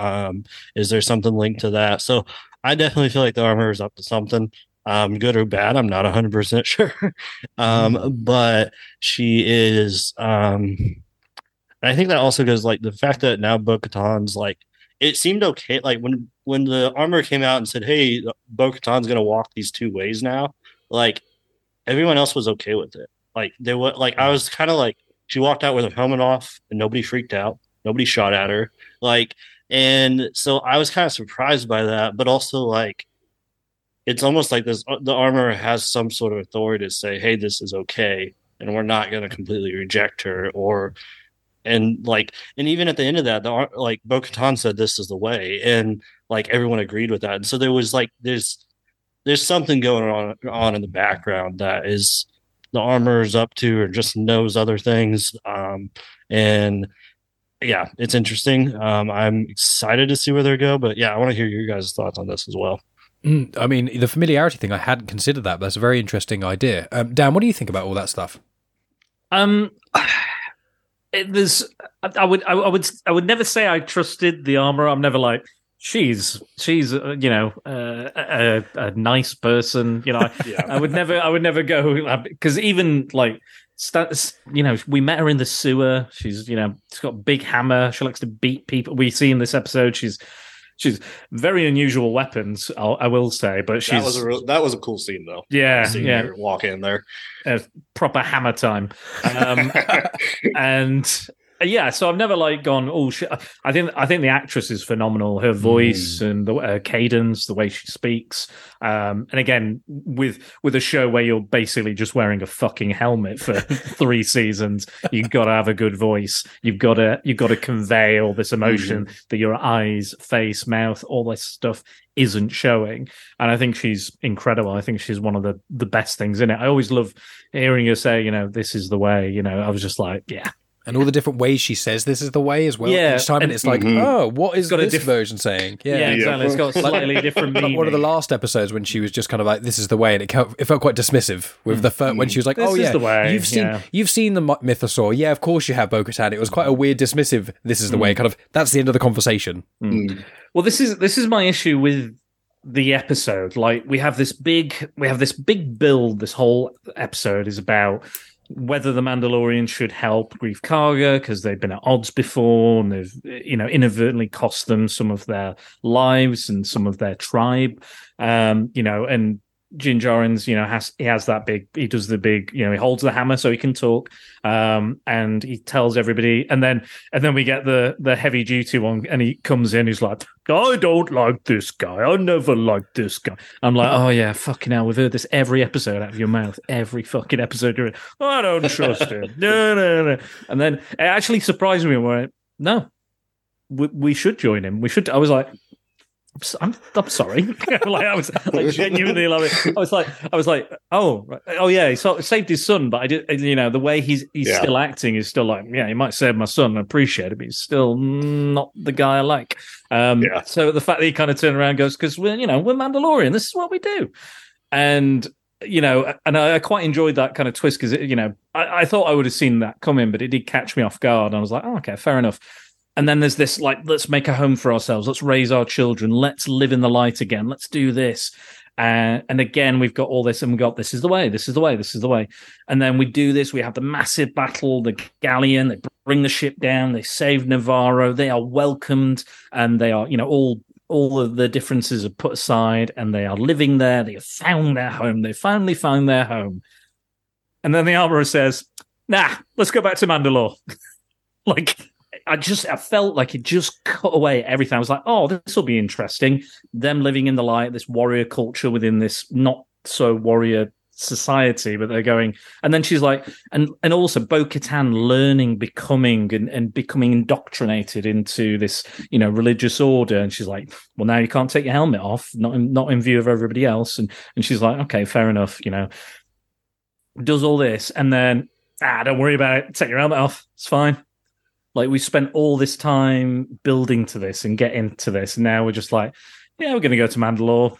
Is there something linked to that? So I definitely feel like the armorer is up to something. Good or bad, I'm not 100% sure. But she is... I think that also goes, like, the fact that now Bo-Katan's, like... It seemed okay. Like, when the armorer came out and said, hey, Bo-Katan's going to walk these two ways now, like, everyone else was okay with it. Like, they were, like, I was kind of like... She walked out with her helmet off, and nobody freaked out. Nobody shot at her. Like, and so I was kind of surprised by that, but also, like, it's almost like this, the armorer has some sort of authority to say, hey, this is okay, and we're not going to completely reject her. Or, and like, and even at the end of that, the, like, Bo-Katan said, this is the way. And like, everyone agreed with that. And so there was like, there's something going on in the background that is the armorer's up to, or just knows other things. And yeah, it's interesting. I'm excited to see where they go, but yeah, I want to hear your guys' thoughts on this as well. I mean, the familiarity thing, I hadn't considered that, but that's a very interesting idea. Dan, what do you think about all that stuff? I would never say I trusted the armorer. I'm never like, she's a nice person. You know, yeah. I would never go, because even like, you know, we met her in the sewer. She's, you know, she's got a big hammer. She likes to beat people. We see in this episode, She's very unusual weapons, I will say, but she's... That was a cool scene, though. Yeah, seeing her walk in there. Proper hammer time. And, yeah, so I've never, like, gone, oh, shit. I think the actress is phenomenal. Her voice and the cadence, the way she speaks. And, again, with a show where you're basically just wearing a fucking helmet for 3 seasons, you've got to have a good voice. You've got to convey all this emotion that your eyes, face, mouth, all this stuff isn't showing. And I think she's incredible. I think she's one of the best things in it. I always love hearing her say, you know, this is the way. You know, I was just like, yeah. And all the different ways she says this is the way as well. Yeah. Each time, and it's like, oh, what is this version saying? Yeah, yeah, exactly. It's got slightly different meaning. Like one of the last episodes when she was just kind of like, this is the way, and it felt quite dismissive with the first, when she was like, this is the way. You've seen the mythosaur. Yeah, of course you have, Bo-Katan. It was quite a weird dismissive, this is the way. Kind of, that's the end of the conversation. Well, this is my issue with the episode. Like, we have this big build. This whole episode is about whether the Mandalorians should help Greef Karga because they've been at odds before and they've, you know, inadvertently cost them some of their lives and some of their tribe, you know, and Din Djarin's, you know, he holds the hammer so he can talk, and he tells everybody, and then we get the heavy duty one, and he comes in, he's like, I don't like this guy, I never liked this guy. I'm like, oh yeah, fucking hell, we've heard this every episode out of your mouth, every fucking episode you're in. I don't trust him. No. And then it actually surprised me when we should join him. We should. I was like, I'm sorry. Like, I was like, genuinely love it. I was like, oh, right. Oh yeah, he saved his son, but I did. You know, the way he's still acting is still like, yeah, he might save my son. I appreciate it, but he's still not the guy I like. So the fact that he kind of turned around and goes, because we're Mandalorian. This is what we do, and you know, and I quite enjoyed that kind of twist because I thought I would have seen that coming, but it did catch me off guard. And I was like, oh, okay, fair enough. And then there's this, like, let's make a home for ourselves. Let's raise our children. Let's live in the light again. Let's do this. And again, we've got all this, and we've got this is the way, this is the way, this is the way. And then we do this. We have the massive battle, the galleon. They bring the ship down. They save Navarro. They are welcomed, and they are, you know, all of the differences are put aside, and they are living there. They have found their home. They finally found their home. And then the Armorer says, nah, let's go back to Mandalore. Like, I felt like it just cut away everything. I was like, oh, this will be interesting. Them living in the light, this warrior culture within this not so warrior society, but they're going. And then she's like, and also Bo-Katan learning, becoming and becoming indoctrinated into this, you know, religious order. And she's like, well, now you can't take your helmet off, not in view of everybody else. And she's like, okay, fair enough, you know, does all this. And then, don't worry about it. Take your helmet off. It's fine. Like, we spent all this time building to this and getting to this, and now we're just like, yeah, we're going to go to Mandalore.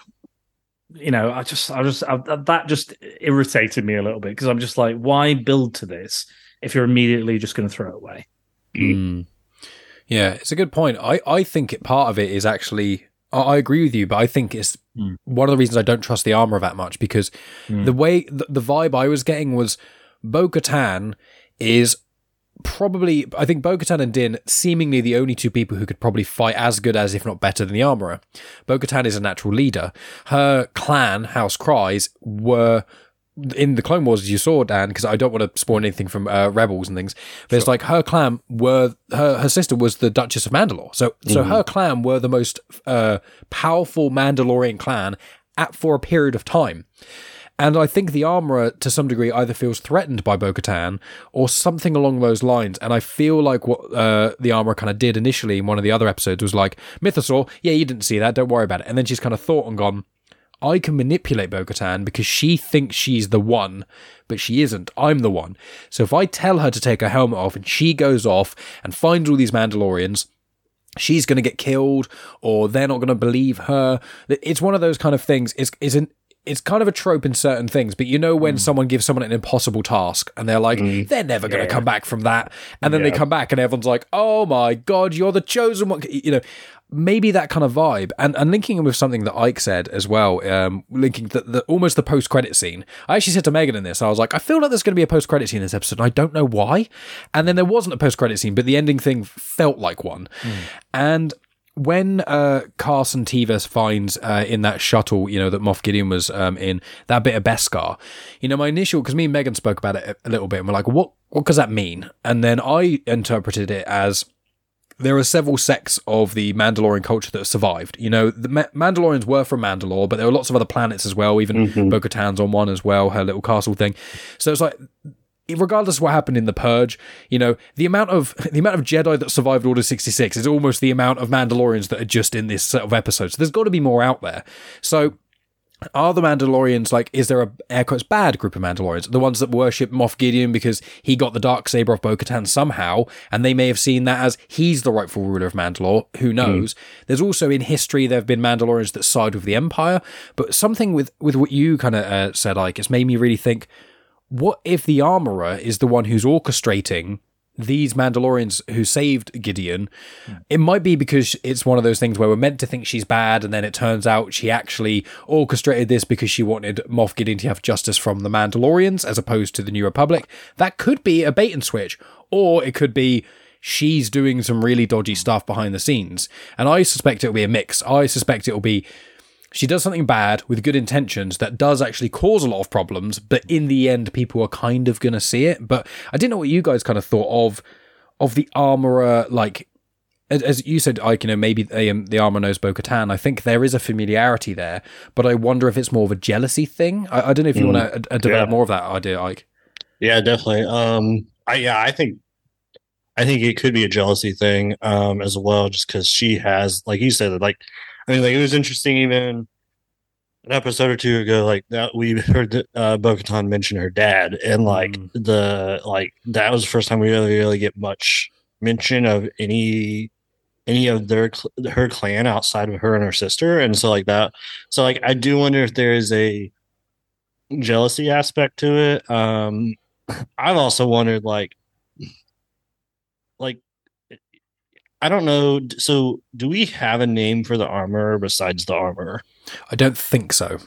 You know, that just irritated me a little bit, because I'm just like, why build to this if you're immediately just going to throw it away? Mm. Yeah, it's a good point. I think part of it is actually, I agree with you, but I think it's one of the reasons I don't trust the Armorer that much, because the way, the vibe I was getting was Bo-Katan is... probably, I think Bo-Katan and Din seemingly the only two people who could probably fight as good as, if not better than, the Armorer. Bo-Katan is a natural leader. Her clan, House Cries, were in the Clone Wars, as you saw, Dan, because I don't want to spoil anything from Rebels and things. But sure. It's like her clan were, her sister was the Duchess of Mandalore. So her clan were the most powerful Mandalorian clan for a period of time. And I think the Armorer, to some degree, either feels threatened by Bo-Katan or something along those lines. And I feel like what the Armorer kind of did initially in one of the other episodes was like, Mythosaur, yeah, you didn't see that, don't worry about it. And then she's kind of thought and gone, I can manipulate Bo-Katan because she thinks she's the one, but she isn't. I'm the one. So if I tell her to take her helmet off and she goes off and finds all these Mandalorians... she's going to get killed, or they're not going to believe her. It's one of those kind of things. It's kind of a trope in certain things, but you know when someone gives someone an impossible task and they're like, they're never going to come back from that, and then they come back and everyone's like, oh my god, you're the chosen one. You know, maybe that kind of vibe. And linking him with something that Ike said as well, linking the almost the post-credit scene. I actually said to Megan in this, I was like, I feel like there's going to be a post-credit scene in this episode, and I don't know why. And then there wasn't a post-credit scene, but the ending thing felt like one. And when Carson Teva finds in that shuttle, you know, that Moff Gideon was in, that bit of Beskar, you know, my initial, because me and Megan spoke about it a little bit, and we're like, what does that mean? And then I interpreted it as... there are several sects of the Mandalorian culture that have survived. You know, the Mandalorians were from Mandalore, but there were lots of other planets as well. Even Bo-Katan's on one as well, her little castle thing. So it's like, regardless of what happened in the Purge, you know, the amount of Jedi that survived Order 66 is almost the amount of Mandalorians that are just in this set of episodes. So there's got to be more out there. So... are the Mandalorians, like, is there a air quotes bad group of Mandalorians, the ones that worship Moff Gideon because he got the Darksaber off Bo-Katan somehow, and they may have seen that as he's the rightful ruler of Mandalore, who knows. There's also, in history, there have been Mandalorians that side with the Empire, but something with what you kind of said, Ike, it's made me really think, what if the Armorer is the one who's orchestrating these Mandalorians who saved Gideon? It might be because it's one of those things where we're meant to think she's bad, and then it turns out she actually orchestrated this because she wanted Moff Gideon to have justice from the Mandalorians as opposed to the New Republic. That could be a bait and switch, or it could be she's doing some really dodgy stuff behind the scenes. And I suspect it'll be a mix. I suspect it'll be she does something bad with good intentions that does actually cause a lot of problems, but in the end, people are kind of going to see it. But I didn't know what you guys kind of thought of the Armorer, like, as you said, Ike, you know, maybe the Armorer knows Bo-Katan. I think there is a familiarity there, but I wonder if it's more of a jealousy thing. I don't know if you want to develop more of that idea, Ike. Yeah, definitely. I think it could be a jealousy thing as well, just because she has, like you said, like, I mean, like, it was interesting, even an episode or two ago, like, that we heard Bo-Katan mention her dad, and like that was the first time we really get much mention of any of her clan outside of her and her sister, and so like that. So like, I do wonder if there is a jealousy aspect to it. I've also wondered, like I don't know. So do we have a name for the armorer besides the armorer? I don't think so.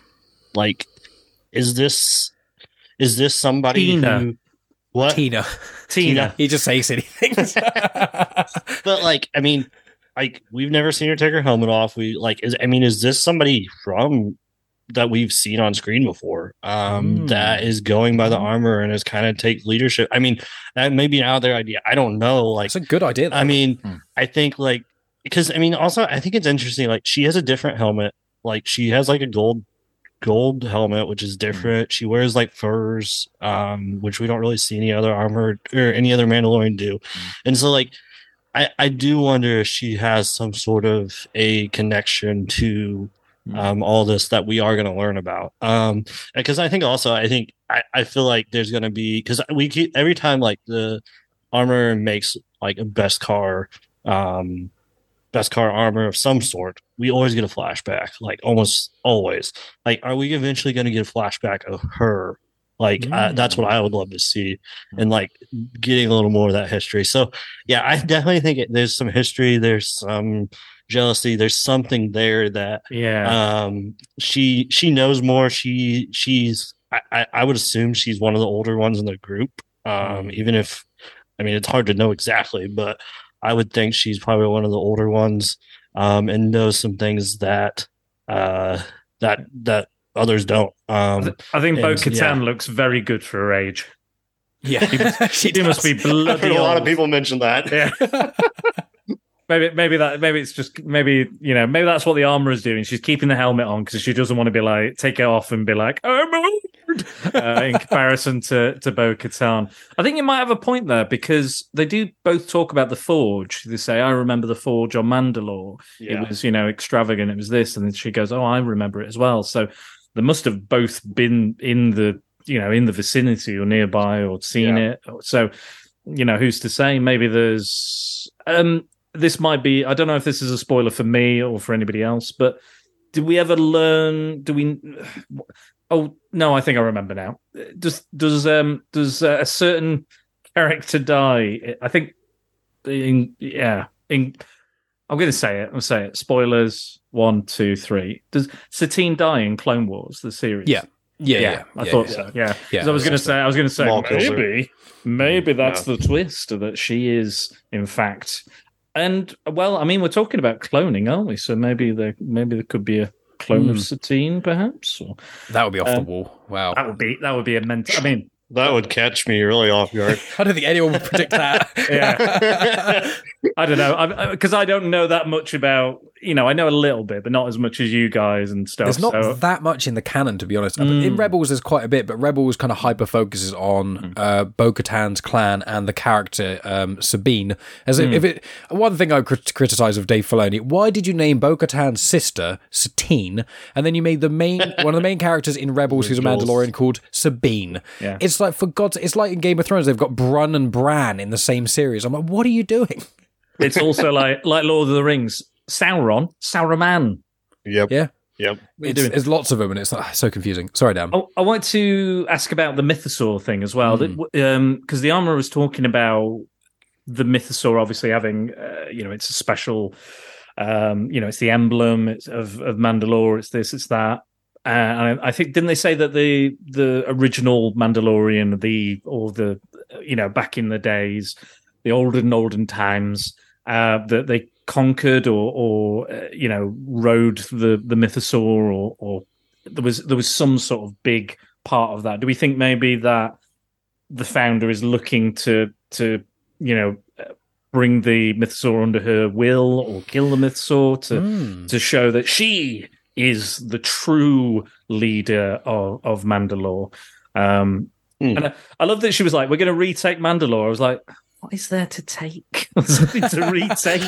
Like, is this somebody Tina. Who... What? Tina. He just says anything. But, like, I mean, like, we've never seen her take her helmet off. We, like, is this somebody from that we've seen on screen before that is going by the armor and is kind of take leadership? I mean, that may be an out there idea. I don't know. Like, it's a good idea, though. I mean, I think, like, because, I mean, also, I think it's interesting. Like, she has a different helmet. Like, she has, like, a gold helmet, which is different. She wears, like, furs, which we don't really see any other armor or any other Mandalorian do. And so, like, I do wonder if she has some sort of a connection to all this that we are going to learn about. Because I feel like there's going to be, because we keep every time, like, the armor makes, like, a best car armor of some sort, we always get a flashback, like, almost always. Like, are we eventually going to get a flashback of her? Like, that's what I would love to see, and, like, getting a little more of that history. So, yeah, I definitely think there's some history, there's some jealousy, there's something there that, yeah, she knows more. She's I would assume she's one of the older ones in the group, even if, I mean, it's hard to know exactly, but I would think she's probably one of the older ones, and knows some things that that others don't. I think Bo-Katan looks very good for her age. Yeah, she must be bloody. I've heard a lot of people mention that. Yeah, maybe that's what the armor is doing. She's keeping the helmet on because she doesn't want to be like take it off and be like, oh, in comparison to Bo-Katan. I think you might have a point there, because they do both talk about the Forge. They say, I remember the Forge on Mandalore. Yeah. It was, you know, extravagant. It was this. And then she goes, oh, I remember it as well. So they must have both been in the, you know, in the vicinity or nearby or seen it. So, you know, who's to say? Maybe there's... this might be... I don't know if this is a spoiler for me or for anybody else, but did we ever learn... Oh no! I think I remember now. Does a certain character die? I think, I'm going to say it. I'll say it. Spoilers: 1, 2, 3. Does Satine die in Clone Wars, the series? Yeah. I thought so. Yeah, because I was going to say maybe that's the twist, that she is in fact. And well, I mean, we're talking about cloning, aren't we? So maybe there could be a clone of Satine, perhaps? Or, that would be off the wall. Wow. That would be immense. I mean, that would catch me really off guard. I don't think anyone would predict that. Yeah. I don't know. Because I don't know that much about, you know, I know a little bit, but not as much as you guys and stuff. There's not that much in the canon, to be honest. In Rebels, there's quite a bit, but Rebels kind of hyper-focuses on Bo-Katan's clan and the character Sabine. One thing I criticise of Dave Filoni, why did you name Bo-Katan's sister Satine, and then you made the one of the main characters in Rebels who's a Mandalorian called Sabine? Yeah. It's like, for God's sake, it's like in Game of Thrones, they've got Brun and Bran in the same series. I'm like, what are you doing? It's also like Lord of the Rings, Sauron, Saruman. Yep. There's lots of them, and it's so confusing. Sorry, Dan. Oh, I wanted to ask about the mythosaur thing as well, because the armorer was talking about the mythosaur, obviously having, it's a special, it's the emblem of Mandalore. It's this, it's that. And I think, didn't they say that the original Mandalorian, back in the days, the olden times, that they conquered or rode the mythosaur, or there was some sort of big part of that. Do we think maybe that the founder is looking to bring the mythosaur under her will, or kill the mythosaur to show that she is the true leader of Mandalore? And I love that she was like, we're going to retake Mandalore. I was like, what is there to take? Something to retake.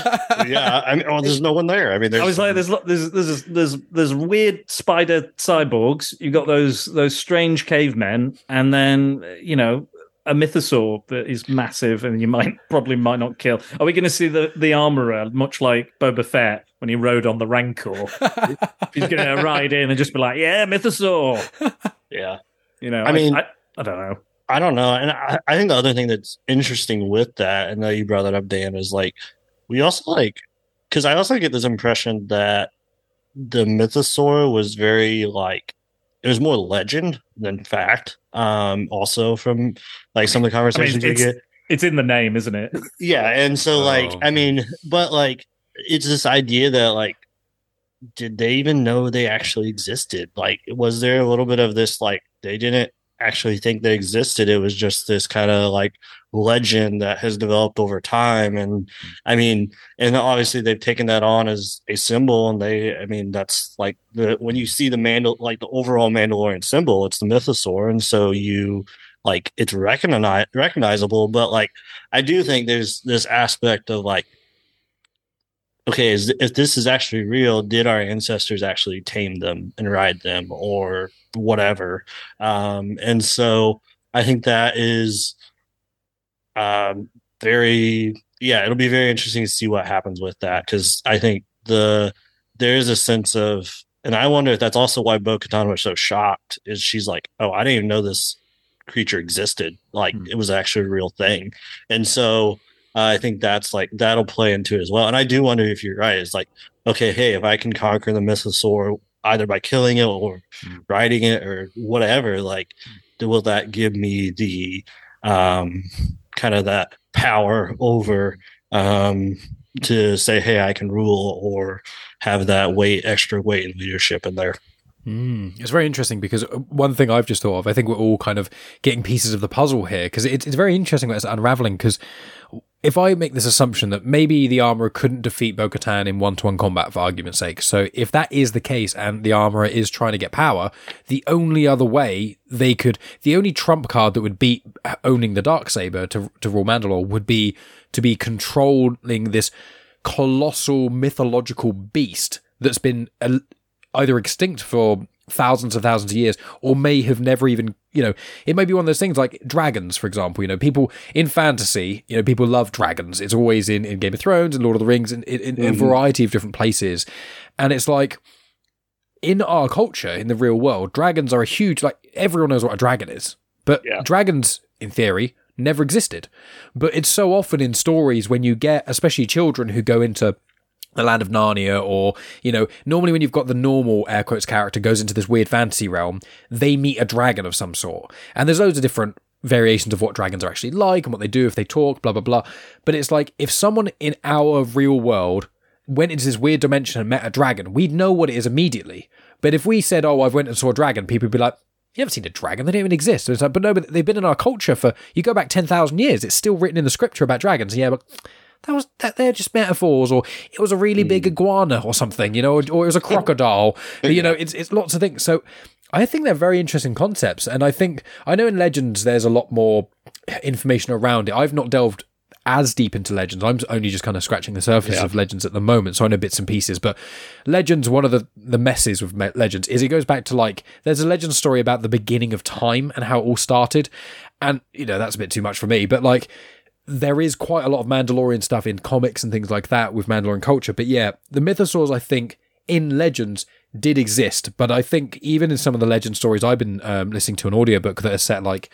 Yeah, I mean, well, there's no one there. I mean, there's weird spider cyborgs. You got those strange cavemen, and then a mythosaur that is massive, and you might not kill. Are we going to see the armorer, much like Boba Fett when he rode on the Rancor? He's going to ride in and just be like, "Yeah, mythosaur." Yeah, I don't know. I don't know. And I think the other thing that's interesting with that, and that you brought that up, Dan, is like We also like, because I also get this impression that the mythosaur was very like, it was more legend than fact. Also from like some of the conversations we get. It's in the name, isn't it? Yeah. And so like, I mean, but like, it's this idea that like, did they even know they actually existed? Like, was there a little bit of this, like they didn't actually think they existed? It was just this kind of like legend that has developed over time. And I mean, and obviously they've taken that on as a symbol, and they, I mean, that's like the, when you see the like the overall Mandalorian symbol, it's the mythosaur. And so you like, it's recognizable, but like, I do think there's this aspect of like, okay, if this is actually real, did our ancestors actually tame them and ride them or whatever? And so I think that is it'll be very interesting to see what happens with that, because I think there is a sense of, and I wonder if that's also why Bo-Katan was so shocked, is she's like, oh, I didn't even know this creature existed. Like, it was actually a real thing. And so I think that's like, that'll play into it as well. And I do wonder if you're right. It's like, okay, hey, if I can conquer the mythosaur either by killing it or riding it or whatever, like, will that give me the kind of that power over to say, hey, I can rule, or have that extra weight and leadership in there? It's very interesting, because one thing I've just thought of, I think we're all kind of getting pieces of the puzzle here, because it's very interesting what it's unraveling. Because if I make this assumption that maybe the armorer couldn't defeat Bo-Katan in one-to-one combat, for argument's sake, so if that is the case and the armorer is trying to get power, the only other way they could, the only trump card that would beat owning the Darksaber to rule Mandalore would be to be controlling this colossal mythological beast that's been either extinct for thousands and thousands of years, or may have never even, you know, it may be one of those things like dragons, for example. You know, people in fantasy, you know, people love dragons. It's always in Game of Thrones and Lord of the Rings and in a variety of different places. And it's like, in our culture, in the real world, dragons are a huge, like, everyone knows what a dragon is, but dragons in theory never existed. But it's so often in stories, when you get, especially children who go into the Land of Narnia, or, you know, normally when you've got the normal, air quotes, character goes into this weird fantasy realm, they meet a dragon of some sort. And there's loads of different variations of what dragons are actually like and what they do, if they talk, blah, blah, blah. But it's like, if someone in our real world went into this weird dimension and met a dragon, we'd know what it is immediately. But if we said, oh, I've went and saw a dragon, people would be like, you never seen a dragon, they don't even exist. And it's like, but no, but they've been in our culture for, you go back 10,000 years, it's still written in the scripture about dragons. And yeah, but that they're just metaphors, or it was a really big iguana or something, you know, or it was a crocodile, you know, it's lots of things. So I think they're very interesting concepts. And I think, I know in Legends, there's a lot more information around it. I've not delved as deep into Legends. I'm only just kind of scratching the surface of Legends at the moment. So I know bits and pieces, but Legends, one of the messes with Legends is it goes back to, like, there's a Legend story about the beginning of time and how it all started. And, you know, that's a bit too much for me, but like, there is quite a lot of Mandalorian stuff in comics and things like that with Mandalorian culture. But yeah, the mythosaurs, I think, in Legends did exist. But I think even in some of the Legend stories, I've been listening to an audiobook that is set like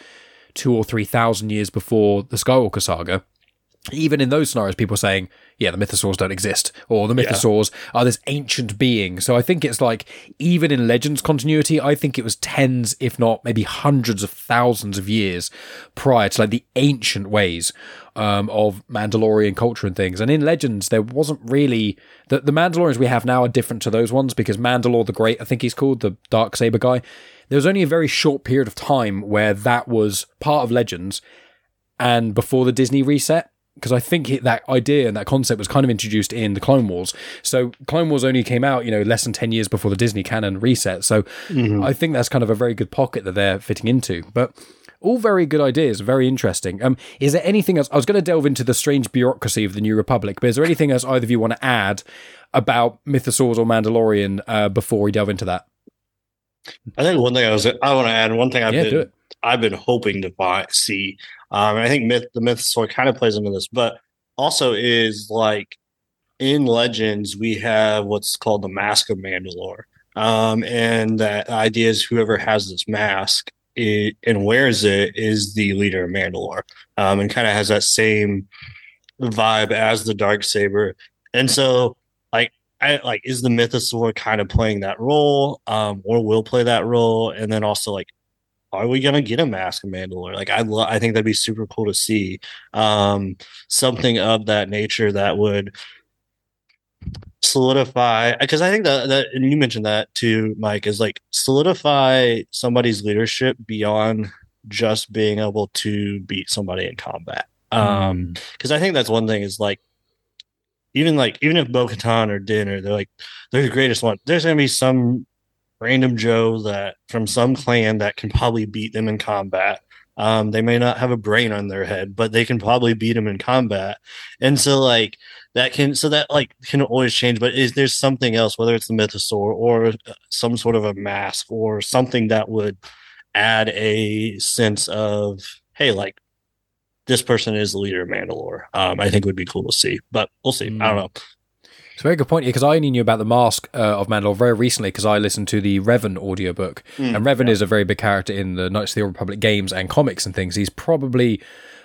2,000 or 3,000 years before the Skywalker saga. Even in those scenarios, people are saying, yeah, the mythosaurs don't exist, or the mythosaurs are this ancient being. So I think it's like, even in Legends continuity, I think it was tens, if not maybe hundreds of thousands of years prior to, like, the ancient ways of Mandalorian culture and things. And in Legends, there wasn't really, the Mandalorians we have now are different to those ones, because Mandalore the Great, I think he's called, the Darksaber guy, there was only a very short period of time where that was part of Legends, and before the Disney reset. Because I think that idea and that concept was kind of introduced in the Clone Wars. So Clone Wars only came out, you know, less than 10 years before the Disney canon reset. So I think that's kind of a very good pocket that they're fitting into. But all very good ideas, very interesting. Is there anything else? I was going to delve into the strange bureaucracy of the New Republic, but is there anything else either of you want to add about mythosaurs or Mandalorian before we delve into that? I think one thing I want to add, one thing I've been hoping to see. And I think the mythosaur kind of plays into this, but also is like in Legends, we have what's called the Mask of Mandalore. And that idea is whoever has this mask and wears it is the leader of Mandalore, and kind of has that same vibe as the Darksaber. And so is the Mythosaur kind of playing that role, or will play that role? And then also, like, are we going to get a Mask of Mandalore? Like, I think that'd be super cool to see, something of that nature that would solidify, because I think that, and you mentioned that too, Mike, is like solidify somebody's leadership beyond just being able to beat somebody in combat. Because I think that's one thing is like even if Bo-Katan or Din or they're the greatest one, there's gonna be some random Joe that from some clan that can probably beat them in combat. They may not have a brain on their head, but they can probably beat them in combat. And so like that can, so that like can always change. But is there something else, whether it's the Mythosaur or some sort of a mask or something that would add a sense of, hey, like this person is the leader of Mandalore. I think would be cool to see, but we'll see. I don't know. It's a very good point here, because I only knew about the Mask of Mandalore very recently because I listened to the Revan audiobook. And Revan is a very big character in the Knights of the Old Republic games and comics and things.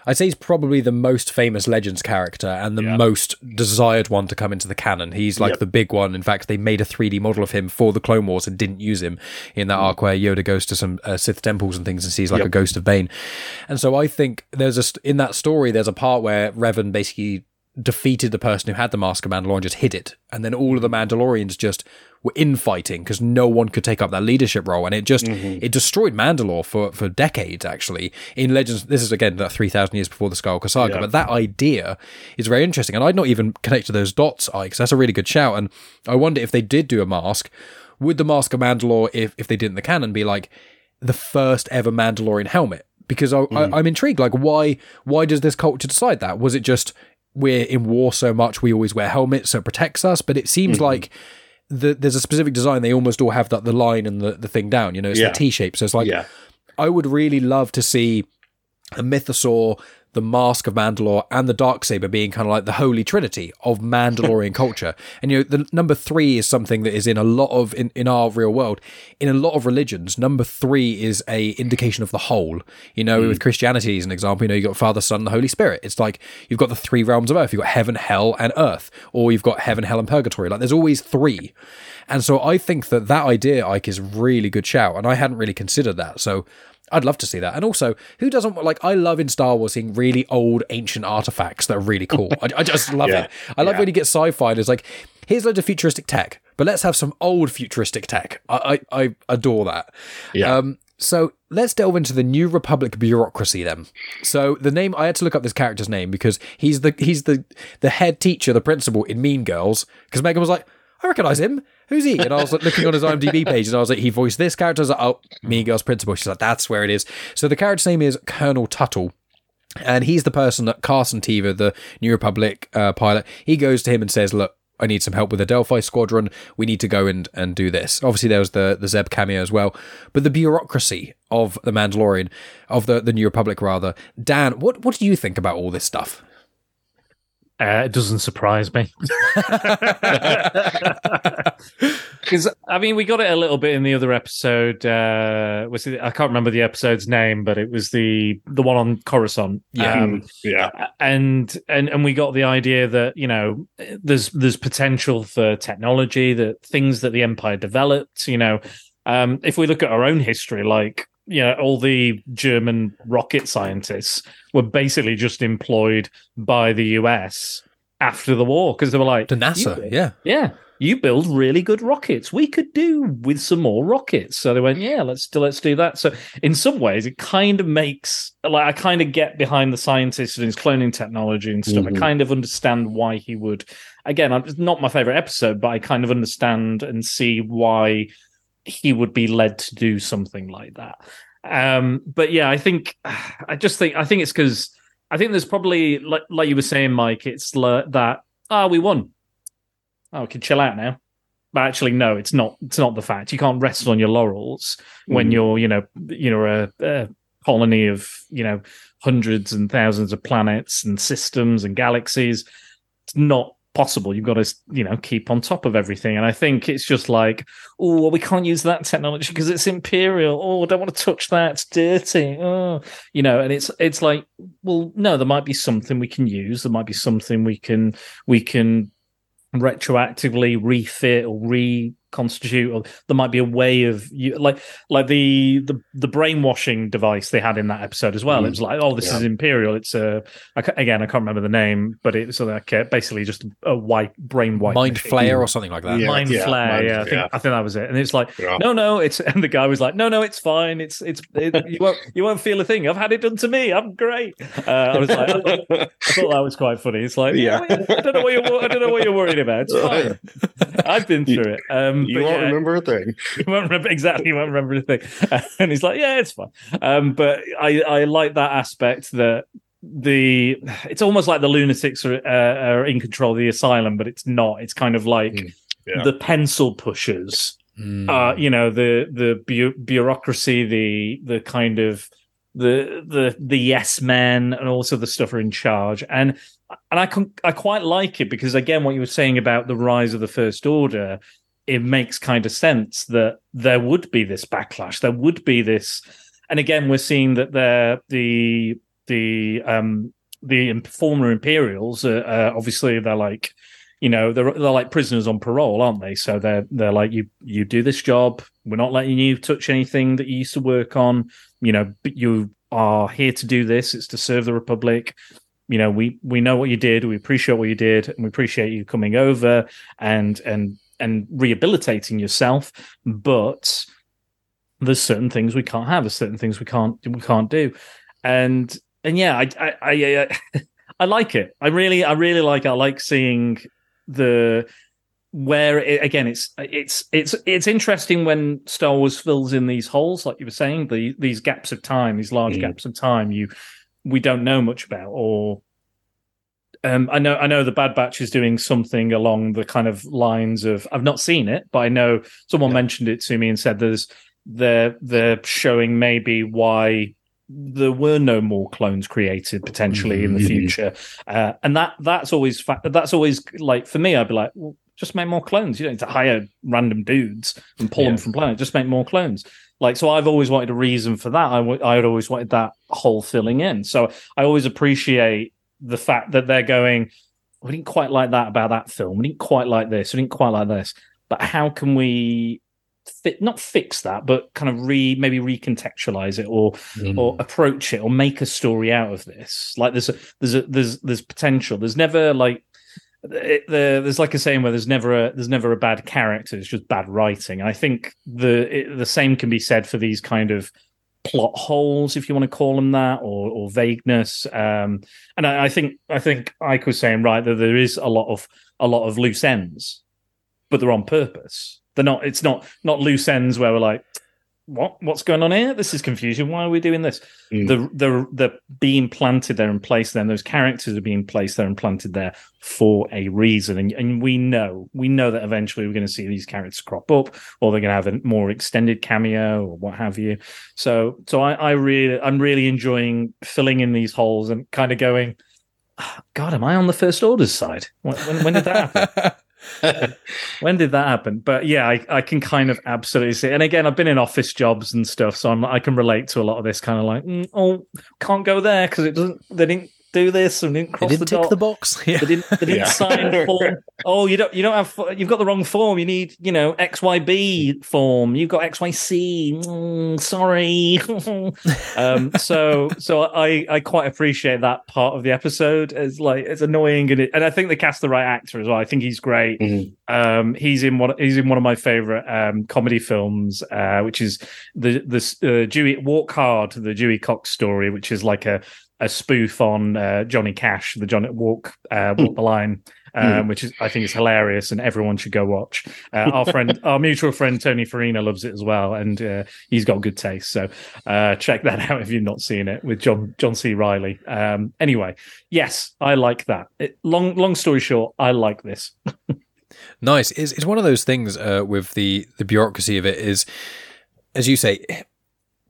I'd say he's probably the most famous Legends character and the most desired one to come into the canon. He's like the big one. In fact, they made a 3D model of him for the Clone Wars and didn't use him in that arc where Yoda goes to some Sith temples and things and sees like a ghost of Bane. And so I think in that story, there's a part where Revan basically defeated the person who had the Mask of Mandalore and just hid it, and then all of the Mandalorians just were infighting because no one could take up that leadership role, and it just it destroyed Mandalore for decades, actually, in Legends. This is again that 3,000 years before the Skywalker Saga, but that idea is very interesting, and I'd not even connected those dots, Ike, so that's a really good shout. And I wonder if they did do a mask, would the Mask of Mandalore, if they did in the canon, be like the first ever Mandalorian helmet? Because I'm intrigued, like why does this culture decide that? Was it just we're in war so much, we always wear helmets, so it protects us? But it seems like there's a specific design. They almost all have that, the line and the thing down, you know, it's the T-shape. So it's like, I would really love to see a Mythosaur, the Mask of Mandalore, and the Darksaber being kind of like the holy trinity of Mandalorian culture. And, you know, the number 3 is something that is in a lot of, in our real world, in a lot of religions, number 3 is a indication of the whole. You know, with Christianity as an example, you know, you've got Father, Son, and the Holy Spirit. It's like you've got the 3 realms of earth. You've got heaven, hell, and earth, or you've got heaven, hell, and purgatory. Like, there's always 3. And so I think that idea, Ike, is a really good shout. And I hadn't really considered that. So I'd love to see that. And also, who doesn't, like, I love in Star Wars seeing really old ancient artifacts that are really cool. I just love it. I love when you get sci-fi and it's like, here's loads of futuristic tech, but let's have some old futuristic tech. I adore that. Yeah. So let's delve into the New Republic bureaucracy then. So the name, I had to look up this character's name because he's the head teacher, the principal in Mean Girls, because Megan was like, I recognize him. Who's he? And I was like looking on his IMDb page and I was like, he voiced this character. I was like, oh, Mean Girls principal. She's like, that's where it is. So the character's name is Colonel Tuttle. And he's the person that Carson Teva, the New Republic pilot, he goes to him and says, look, I need some help with the Delphi squadron. We need to go and do this. Obviously, there was the Zeb cameo as well. But the bureaucracy of the Mandalorian, of the New Republic, rather. Dan, what do you think about all this stuff? It doesn't surprise me. Because, I mean, we got it a little bit in the other episode. I can't remember the episode's name, but it was the one on Coruscant. And we got the idea that, you know, there's potential for technology, that things that the Empire developed, you know. If we look at our own history, like, you know, all the German rocket scientists were basically just employed by the US after the war because they were like, to NASA, you build really good rockets. We could do with some more rockets. So they went, let's do that. So in some ways, it kind of makes, like, I kind of get behind the scientist and his cloning technology and stuff. I kind of understand why he would. Again, it's not my favorite episode, but I kind of understand and see why he would be led to do something like that. I think it's because I think there's probably, like you were saying, Mike, it's that, we won. Oh, we can chill out now. But actually, no, it's not the fact. You can't rest on your laurels when you're, a colony of, hundreds and thousands of planets and systems and galaxies. It's not possible. You've got to, you know, keep on top of everything. And I think it's just like, oh, well, we can't use that technology because it's Imperial. Oh, I don't want to touch that. It's dirty. Oh, you know, and it's like, well, no, there might be something we can use. There might be something we can retroactively refit or reconstitute, or there might be a way of like the brainwashing device they had in that episode as well. It was like, oh, this is Imperial. It's I can't remember the name, but it's like basically just a white brainwipe mind flare or something like that. I think that was it. And it's like no, it's, and the guy was like, no, it's fine. It's you won't feel a thing. I've had it done to me. I'm great. I was like, I thought that was quite funny. It's like, I don't know what you're worried about. It's fine. I've been through it. You won't remember a thing. You won't remember a thing. And he's like, yeah, it's fine. But I like that aspect that it's almost like the lunatics are in control of the asylum, but it's not. It's kind of like the pencil pushers, you know, the bureaucracy, the kind of the yes men, and also the stuff are in charge. And I quite like it because, again, what you were saying about the rise of the First Order, it makes kind of sense that there would be this backlash. There would be this, and again, we're seeing that the former Imperials obviously they're like, you know, they're like prisoners on parole, aren't they? So they're like, you do this job. We're not letting you touch anything that you used to work on. You know, but you are here to do this. It's to serve the Republic. You know, we know what you did. We appreciate what you did, and we appreciate you coming over and rehabilitating yourself, but there's certain things we can't have. There's certain things we can't do, and yeah, I like it. I really like it. I like seeing it's interesting when Star Wars fills in these holes, like you were saying, these gaps of time, these large gaps of time we don't know much about, or. I know the Bad Batch is doing something along the kind of lines of, I've not seen it, but I know someone mentioned it to me and said they're showing maybe why there were no more clones created potentially in the future, and that's always like, for me, I'd be like, well, just make more clones. You don't need to hire random dudes and pull them from planet. Just make more clones. Like, so I've always wanted a reason for that. I'd always wanted that whole filling in. So I always appreciate the fact that they're going, we didn't quite like that about that film. We didn't quite like this. We didn't quite like this. But how can we not fix that, but kind of maybe recontextualize it or approach it or make a story out of this? Like there's potential. There's never like there's like a saying where there's never a bad character. It's just bad writing. I think the same can be said for these kind of plot holes, if you want to call them that, or vagueness. And I think Ike was saying, right, that there is a lot of loose ends, but they're on purpose. They're not. It's not loose ends where we're like, what's going on here? This is confusion. Why are we doing this? They're being planted there and placed there. And those characters are being placed there and planted there for a reason. And we know that eventually we're going to see these characters crop up, or they're going to have a more extended cameo or what have you. So I'm really enjoying filling in these holes and kind of going, oh, God, am I on the First Order's side? When did that happen? When did that happen? But yeah, I can kind of absolutely see it. And again, I've been in office jobs and stuff, so I can relate to a lot of this. Kind of like, can't go there because it doesn't. They didn't do this and didn't cross the dot. The box. Yeah. They didn't sign form. Oh, you don't have. You've got the wrong form. You need, you know, XYB form. You've got XYC. Sorry. So I quite appreciate that part of the episode. It's like, it's annoying, and I think they cast the right actor as well. I think he's great. He's in one of my favorite comedy films, which is the Dewey Walk Hard, the Dewey Cox story, which is like a spoof on Johnny Cash, the Johnny Walk the Line, which is, I think, is hilarious, and everyone should go watch. Our mutual friend Tony Farina loves it as well, and he's got good taste. So check that out if you've not seen it, with John C. Reilly. Anyway, yes, I like that. Long story short, I like this. Nice. It's one of those things with the bureaucracy of it is, as you say,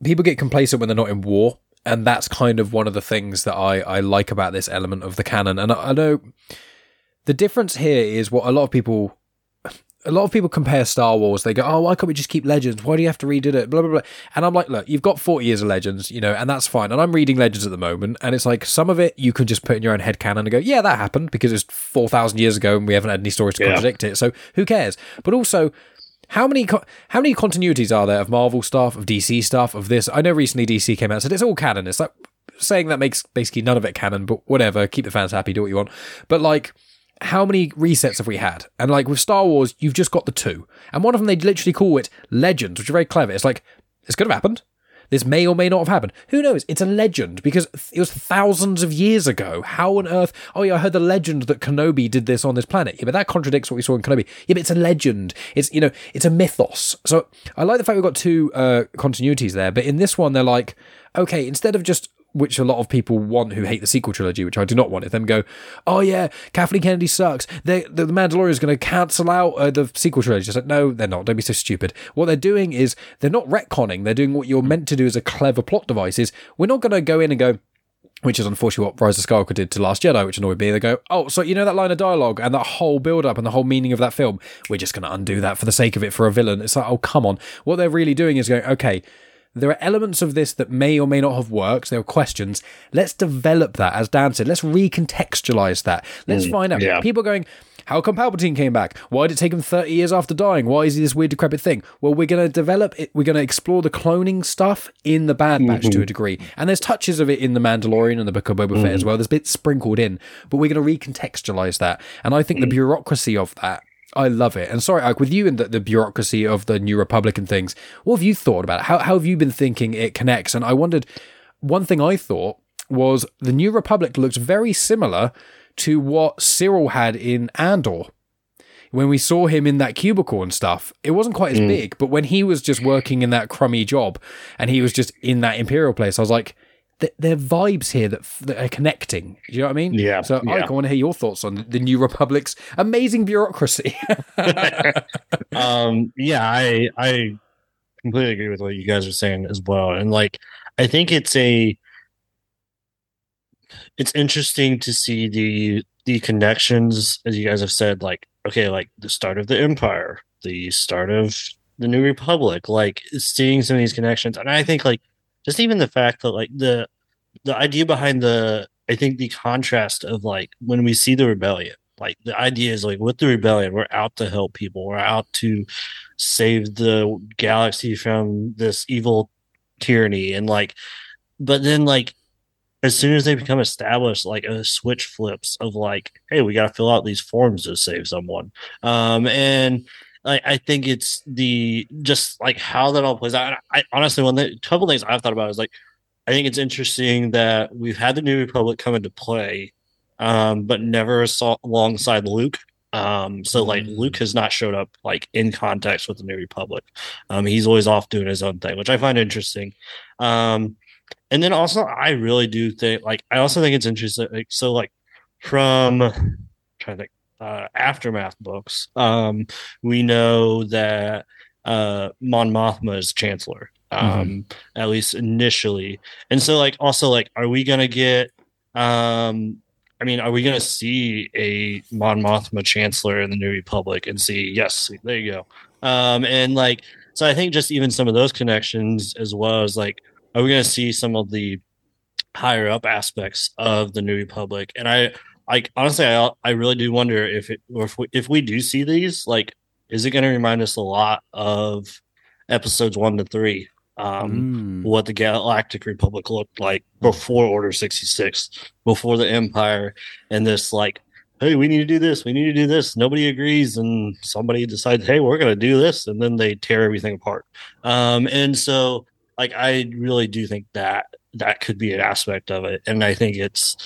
people get complacent when they're not in war. And that's kind of one of the things that I like about this element of the canon. And I know The difference here is what a lot of people compare Star Wars. They go, oh, why can't we just keep Legends? Why do you have to redo it? Blah, blah, blah. And I'm like, look, you've got 40 years of Legends, you know, and that's fine. And I'm reading Legends at the moment. And it's like, some of it you can just put in your own headcanon and go, yeah, that happened because it's 4,000 years ago and we haven't had any stories to contradict it. So who cares? But also, how many continuities are there of Marvel stuff, of DC stuff, of this? I know recently DC came out and said, it's all canon. It's like saying that makes basically none of it canon, but whatever. Keep the fans happy. Do what you want. But like, how many resets have we had? And like with Star Wars, you've just got the two, and one of them they literally call it Legends, which are very clever. It's like, this could have happened, this may or may not have happened, who knows, it's a legend because it was thousands of years ago. How on earth? Oh yeah, I heard the legend that Kenobi did this on this planet. Yeah, but that contradicts what we saw in Kenobi. Yeah, but it's a legend, it's, you know, it's a mythos. So I like the fact we've got two continuities there, but in this one they're like, okay, instead of just, which a lot of people want who hate the sequel trilogy, which I do not want, if them go, oh yeah, Kathleen Kennedy sucks, the Mandalorian is going to cancel out the sequel trilogy. It's like, no, they're not. Don't be so stupid. What they're doing is they're not retconning. They're doing what you're meant to do as a clever plot device is, we're not going to go in and go, which is unfortunately what Rise of Skywalker did to Last Jedi, which annoyed me. They go, oh, so you know that line of dialogue and that whole build-up and the whole meaning of that film? We're just going to undo that for the sake of it for a villain. It's like, oh, come on. What they're really doing is going, okay, there are elements of this that may or may not have worked. There are questions. Let's develop that, as Dan said. Let's recontextualize that. Let's find out. Yeah. People are going, how come Palpatine came back? Why did it take him 30 years after dying? Why is he this weird, decrepit thing? Well, we're going to develop it. We're going to explore the cloning stuff in the Bad Batch to a degree. And there's touches of it in The Mandalorian and the Book of Boba Fett as well. There's bits sprinkled in. But we're going to recontextualize that. And I think the bureaucracy of that, I love it. And sorry, Ike, with you and the bureaucracy of the New Republic and things, what have you thought about it? How have you been thinking it connects? And I wondered, one thing I thought was the New Republic looks very similar to what Cyril had in Andor. When we saw him in that cubicle and stuff, it wasn't quite as big, but when he was just working in that crummy job and he was just in that Imperial place, I was like, they're vibes here that are connecting. Do you know what I mean? Yeah. So Ike, I want to hear your thoughts on the New Republic's amazing bureaucracy. I completely agree with what you guys are saying as well. And like, I think it's interesting to see the connections, as you guys have said, like, okay, like the start of the Empire, the start of the New Republic, like seeing some of these connections. And I think like, just even the fact that like the idea behind I think the contrast of like when we see the rebellion, like the idea is like with the rebellion, we're out to help people. We're out to save the galaxy from this evil tyranny. And like, but then like, as soon as they become established, like a switch flips of like, hey, we got to fill out these forms to save someone. And I think it's the just like how that all plays out. I honestly, couple things I've thought about is like, I think it's interesting that we've had the New Republic come into play, but never saw alongside Luke. So like Luke has not showed up like in context with the New Republic. He's always off doing his own thing, which I find interesting. And then also, I really do think like, I also think it's interesting. Like, so like from I'm trying to think, Aftermath books, we know that Mon Mothma is Chancellor, at least initially. And so like also like, are we gonna get are we gonna see a Mon Mothma Chancellor in the New Republic and see, yes, there you go. And like, so I think just even some of those connections, as well as like, are we gonna see some of the higher up aspects of the New Republic? And I honestly really do wonder if we do see these, like, is it going to remind us a lot of episodes 1 to 3, what the Galactic Republic looked like before Order 66, before the Empire, and this like, hey, we need to do this, we need to do this. Nobody agrees, and somebody decides, hey, we're going to do this, and then they tear everything apart. And so, like, I really do think that could be an aspect of it, and I think it's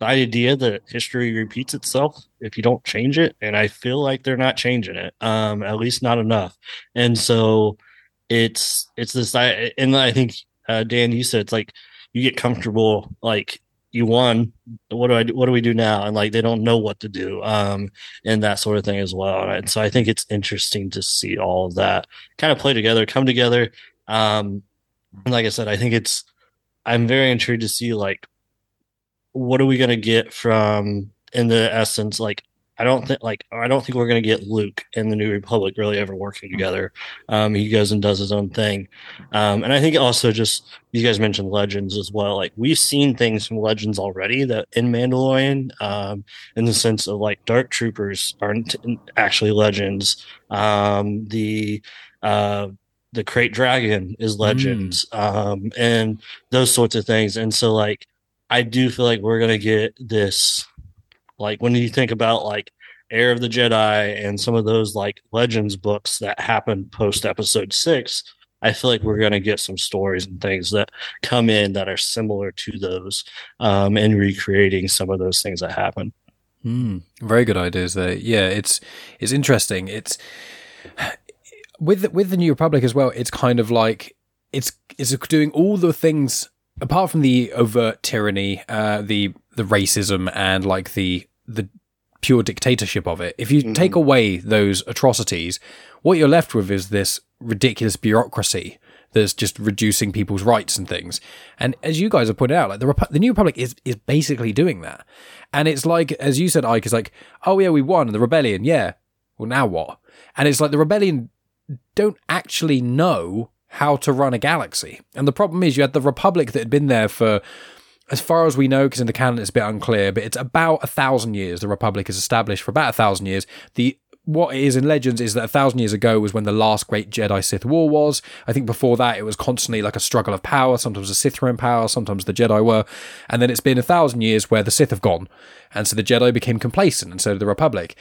the idea that history repeats itself if you don't change it. And I feel like they're not changing it, at least not enough. And so it's this, and I think, Dan, you said, it's like, you get comfortable, like you won, what do we do now? And like, they don't know what to do. And that sort of thing as well. And so I think it's interesting to see all of that kind of play together, come together. And like I said, I think I'm very intrigued to see like, what are we going to get from in the essence, like, I don't think we're going to get Luke and the New Republic really ever working together. He goes and does his own thing. And I think also just, you guys mentioned Legends as well. Like, we've seen things from Legends already that in Mandalorian, in the sense of like Dark Troopers aren't actually Legends. The Krayt Dragon is Legends, and those sorts of things. And so like, I do feel like we're going to get this, like, when you think about like Heir of the Jedi and some of those like Legends books that happened post episode 6, I feel like we're going to get some stories and things that come in that are similar to those, and recreating some of those things that happen. Very good ideas there. Yeah, it's interesting. It's with the New Republic as well. It's kind of like it's doing all the things apart from the overt tyranny, the racism and like the pure dictatorship of it. If you take away those atrocities, what you're left with is this ridiculous bureaucracy that's just reducing people's rights and things. And as you guys have pointed out, like the New Republic is basically doing that. And it's like, as you said, Ike, is like, oh yeah, we won the rebellion. Yeah. Well, now what? And it's like the rebellion don't actually know how to run a galaxy. And the problem is you had the Republic that had been there for, as far as we know, because in the canon it's a bit unclear, but it's about 1,000 years. The Republic is established for about 1,000 years. What it is in Legends is that 1,000 years ago was when the last great Jedi Sith war was. I think before that it was constantly like a struggle of power. Sometimes the Sith were in power, sometimes the Jedi were. And then it's been 1,000 years where the Sith have gone. And so the Jedi became complacent, and so did the Republic.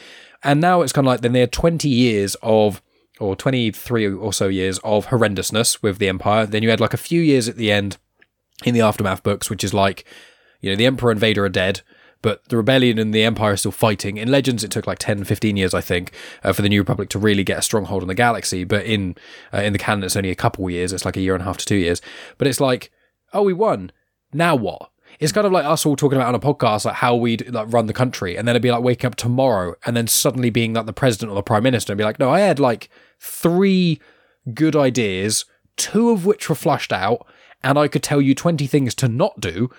And now it's kind of like then they had 20 years of, or 23 or so years of horrendousness with the Empire. Then you had like a few years at the end in the Aftermath books, which is like, you know, the Emperor and Vader are dead, but the Rebellion and the Empire are still fighting. In Legends, it took like 10, 15 years, I think, for the New Republic to really get a stronghold on the galaxy. But in the canon, it's only a couple years. It's like 1.5 to 2 years. But it's like, oh, we won. Now what? It's kind of like us all talking about on a podcast, like how we'd like run the country. And then it'd be like waking up tomorrow and then suddenly being like the president or the prime minister and be like, no, I had like 3 good ideas, 2 of which were flushed out. And I could tell you 20 things to not do.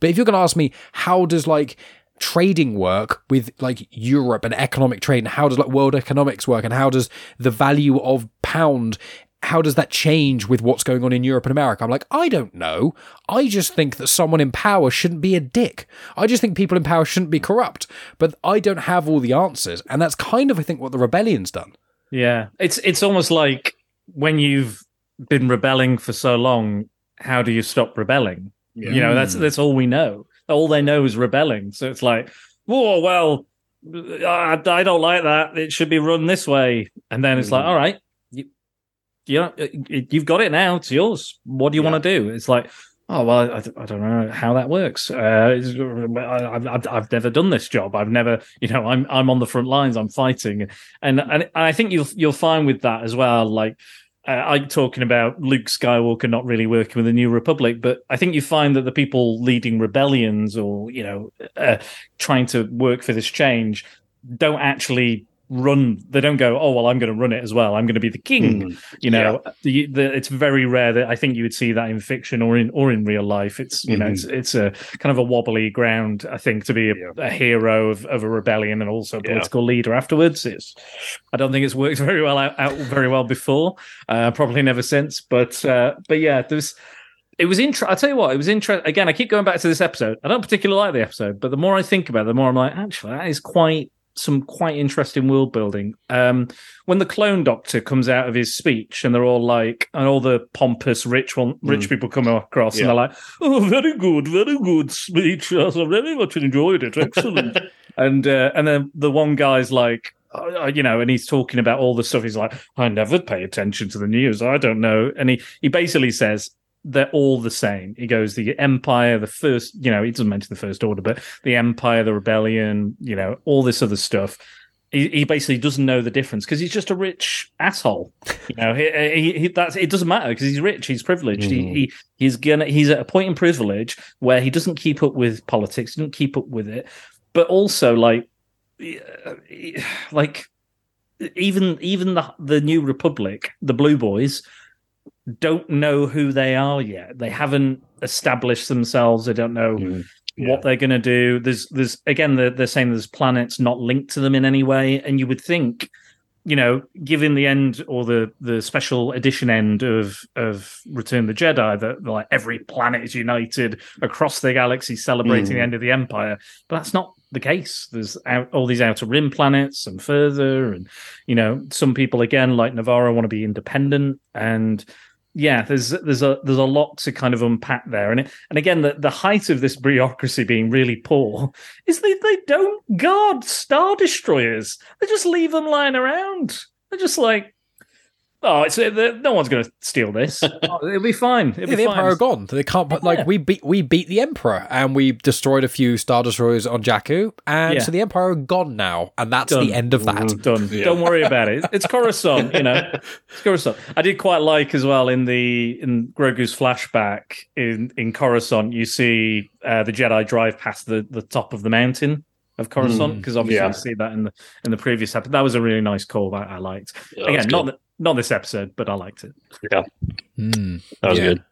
But if you're going to ask me, how does like trading work with like Europe and economic trade, and how does like world economics work, and how does the value of pound, how does that change with what's going on in Europe and America? I'm like, I don't know. I just think that someone in power shouldn't be a dick. I just think people in power shouldn't be corrupt. But I don't have all the answers. And that's kind of, I think, what the rebellion's done. Yeah. It's almost like when you've been rebelling for so long, how do you stop rebelling? Yeah. You know, that's all we know. All they know is rebelling. So it's like, oh, well, I don't like that. It should be run this way. And then it's like, all right, you've got it now. It's yours. What do you want to do? It's like, oh, well, I don't know how that works. I've never done this job. I've never, you know, I'm on the front lines. I'm fighting. And I think you'll find with that as well, like, I'm talking about Luke Skywalker not really working with the New Republic, but I think you find that the people leading rebellions or, you know, trying to work for this change don't actually run. They don't go, oh, well, I'm going to run it as well. I'm going to be the king. You know, it's very rare that I think you would see that in fiction or in real life. It's, you know, it's a kind of a wobbly ground, I think, to be a hero of a rebellion and also a political leader afterwards. I don't think it's worked very well out very well before, probably never since. But yeah, it was interesting. I'll tell you what, it was interesting. Again, I keep going back to this episode. I don't particularly like the episode, but the more I think about it, the more I'm like, actually, that is quite interesting world building. When the clone doctor comes out of his speech and they're all like, and all the pompous rich people come across and they're like, oh, very good speech. I very much enjoyed it. Excellent. And then the one guy's like, you know, and he's talking about all the stuff. He's like, I never pay attention to the news. I don't know. And he basically says, they're all the same. He goes, the Empire, the First, you know, he doesn't mention the First Order, but the Empire, the Rebellion, you know, all this other stuff. He basically doesn't know the difference because he's just a rich asshole. You know, it doesn't matter because he's rich, he's privileged. He's at a point in privilege where he doesn't keep up with politics, he doesn't keep up with it, but also like even the New Republic, the Blue Boys, don't know who they are yet. They haven't established themselves. They don't know what they're going to do. There's again, they're saying there's planets not linked to them in any way, and you would think, you know, given the end or the special edition end of Return of the Jedi, that like every planet is united across the galaxy celebrating the end of the Empire, but that's not the case. There's all these Outer Rim planets and further, and you know, some people again like Navarro want to be independent, and yeah, there's a lot to kind of unpack there. And again, the height of this bureaucracy being really poor is they don't guard Star Destroyers. They just leave them lying around. They're just like, oh, no one's going to steal this. Oh, it'll be fine. It'll be the fine. Empire are gone. They can't. But like we beat the Emperor, and we destroyed a few Star Destroyers on Jakku, and so the Empire are gone now, and that's the end of that. Done. Yeah. Don't worry about it. It's Coruscant, you know. It's Coruscant. I did quite like as well in Grogu's flashback in Coruscant. You see the Jedi drive past the top of the mountain of Coruscant, because obviously you see that in the previous episode. That was a really nice call that I liked. Yeah, again, not this episode, but I liked it. Yeah, that was good.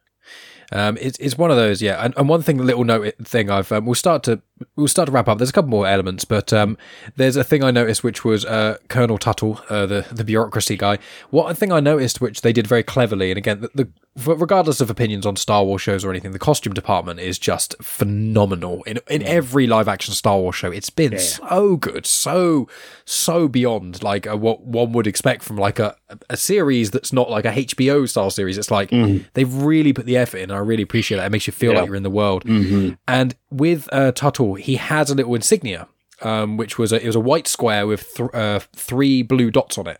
It's one of those, yeah. And one thing, little note thing, I've we'll start to wrap up. There's a couple more elements, but there's a thing I noticed, which was Colonel Tuttle, the bureaucracy guy. One thing I noticed, which they did very cleverly, and again, regardless of opinions on Star Wars shows or anything, the costume department is just phenomenal in every live action Star Wars show. It's been so good, so beyond like what one would expect from like a series that's not like a HBO style series. It's like they've really put the effort in. I really appreciate that. It makes you feel like you're in the world. And with Tuttle, he had a little insignia, which was it was a white square with three blue dots on it.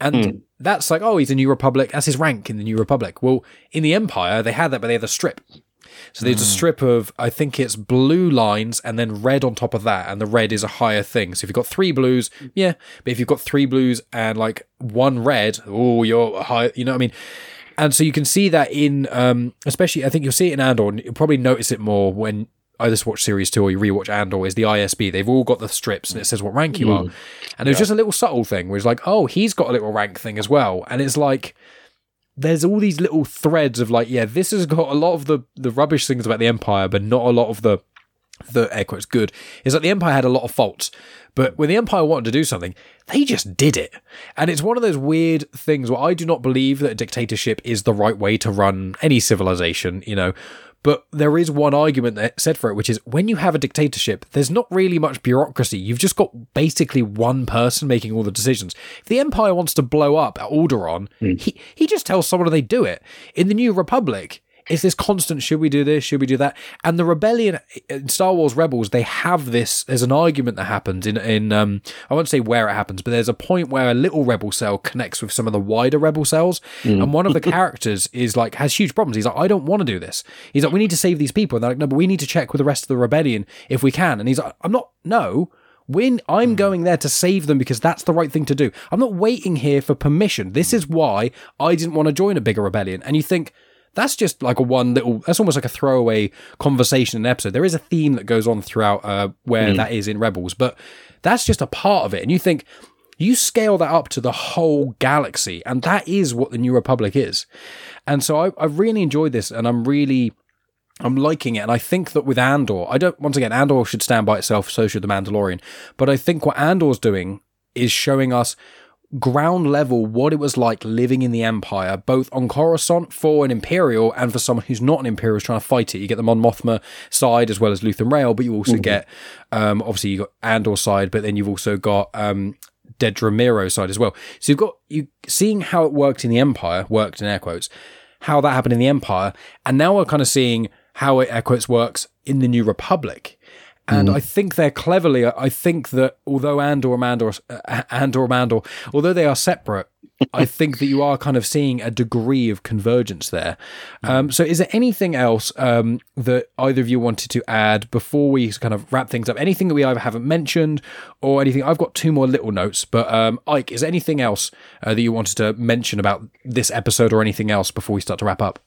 And that's like, oh, he's a New Republic. That's his rank in the New Republic. Well, in the Empire, they had that, but they had a strip. So there's a strip of, I think it's blue lines and then red on top of that. And the red is a higher thing. So if you've got three blues, but if you've got three blues and like one red, oh, you're high. You know what I mean? And so you can see that in, especially, I think you'll see it in Andor, and you'll probably notice it more when I just watch Series 2 or you rewatch Andor, is the ISB. They've all got the strips, and it says what rank you are. And it was just a little subtle thing where it's like, oh, he's got a little rank thing as well. And it's like, there's all these little threads of like, yeah, this has got a lot of the rubbish things about the Empire, but not a lot of the air quotes good. It's like the Empire had a lot of faults, but when the Empire wanted to do something, they just did it. And it's one of those weird things where I do not believe that a dictatorship is the right way to run any civilization, you know. But there is one argument that said for it, which is when you have a dictatorship, there's not really much bureaucracy. You've just got basically one person making all the decisions. If the Empire wants to blow up Alderaan, he just tells someone and they do it. In the New Republic, it's this constant, should we do this, should we do that? And the rebellion in Star Wars Rebels, they have this, there's an argument that happens in I won't say where it happens, but there's a point where a little rebel cell connects with some of the wider rebel cells. And one of the characters is like, has huge problems. He's like, I don't want to do this. He's like, we need to save these people. And they're like, no, but we need to check with the rest of the rebellion if we can. And he's like, I'm going there to save them because that's the right thing to do. I'm not waiting here for permission. This is why I didn't want to join a bigger rebellion. And you think, that's just like that's almost like a throwaway conversation in an episode. There is a theme that goes on throughout where that is in Rebels, but that's just a part of it. And you think, you scale that up to the whole galaxy, and that is what the New Republic is. And so I really enjoyed this, and I'm liking it. And I think that with Andor, Andor should stand by itself, so should The Mandalorian. But I think what Andor's doing is showing us ground level what it was like living in the Empire, both on Coruscant for an Imperial and for someone who's not an Imperial is trying to fight it. You get the Mon Mothma side as well as Luthien Rael, but you also get obviously you got Andor's side, but then you've also got Dedra Miro's side as well. So you've got you seeing how it worked in the Empire, worked in air quotes, how that happened in the Empire, and now we're kind of seeing how it air quotes works in the New Republic. And I think they're cleverly, I think that although Andor, although they are separate, I think that you are kind of seeing a degree of convergence there. So is there anything else that either of you wanted to add before we kind of wrap things up? Anything that we either haven't mentioned or anything? I've got two more little notes, but Ike, is there anything else that you wanted to mention about this episode or anything else before we start to wrap up?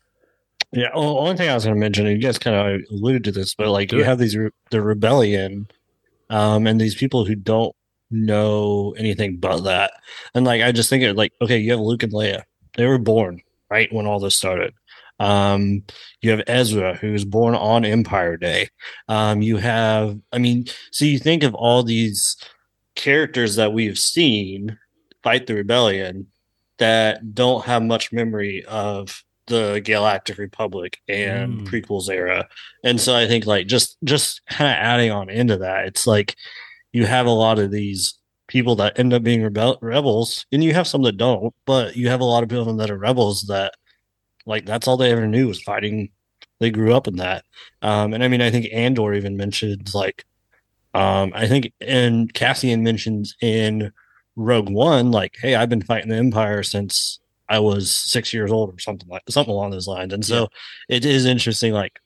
Yeah, well, one thing I was going to mention, you guys kind of alluded to this, but like you have these the rebellion, and these people who don't know anything but that, and like I just think it like, okay, you have Luke and Leia, they were born right when all this started. You have Ezra, who's born on Empire Day. You have, I mean, so you think of all these characters that we've seen fight the rebellion that don't have much memory of the Galactic Republic and prequels era. And so I think, like, just kind of adding on into that, it's like you have a lot of these people that end up being rebels, and you have some that don't, but you have a lot of people that are rebels that, like, that's all they ever knew was fighting. They grew up in that. And I mean, I think Andor even mentions, like, I think, and Cassian mentions in Rogue One, like, hey, I've been fighting the Empire since I was 6 years old, or something along those lines. And so it is interesting, like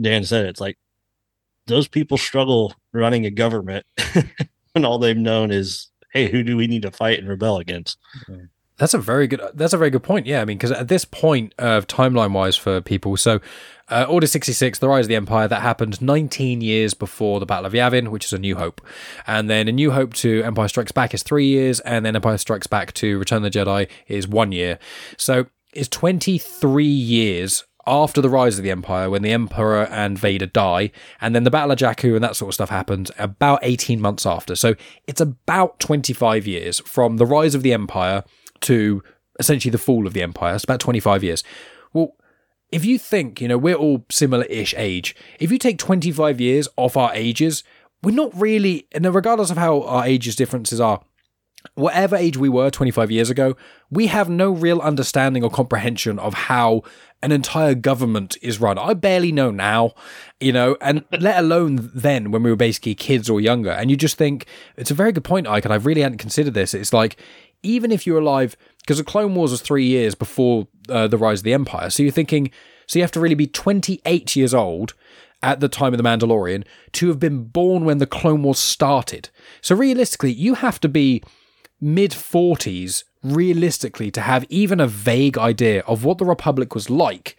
Dan said, it's like those people struggle running a government and all they've known is, hey, who do we need to fight and rebel against? Mm-hmm. That's a very good point. Yeah, I mean, because at this point of timeline-wise for people, so Order 66, the Rise of the Empire, that happened 19 years before the Battle of Yavin, which is A New Hope. And then A New Hope to Empire Strikes Back is 3 years, and then Empire Strikes Back to Return of the Jedi is 1 year. So it's 23 years after the Rise of the Empire when the Emperor and Vader die, and then the Battle of Jakku and that sort of stuff happens about 18 months after. So it's about 25 years from the Rise of the Empire to essentially the fall of the Empire. It's about 25 years. Well, if you think, you know, we're all similar-ish age. If you take 25 years off our ages, we're not really, and regardless of how our ages differences are, whatever age we were 25 years ago, we have no real understanding or comprehension of how an entire government is run. I barely know now, you know, and let alone then when we were basically kids or younger. And you just think, it's a very good point, Ike, and I really hadn't considered this. It's like, even if you're alive, because the Clone Wars was 3 years before the Rise of the Empire. So you're thinking, so you have to really be 28 years old at the time of The Mandalorian to have been born when the Clone Wars started. So realistically, you have to be mid-40s realistically to have even a vague idea of what the Republic was like,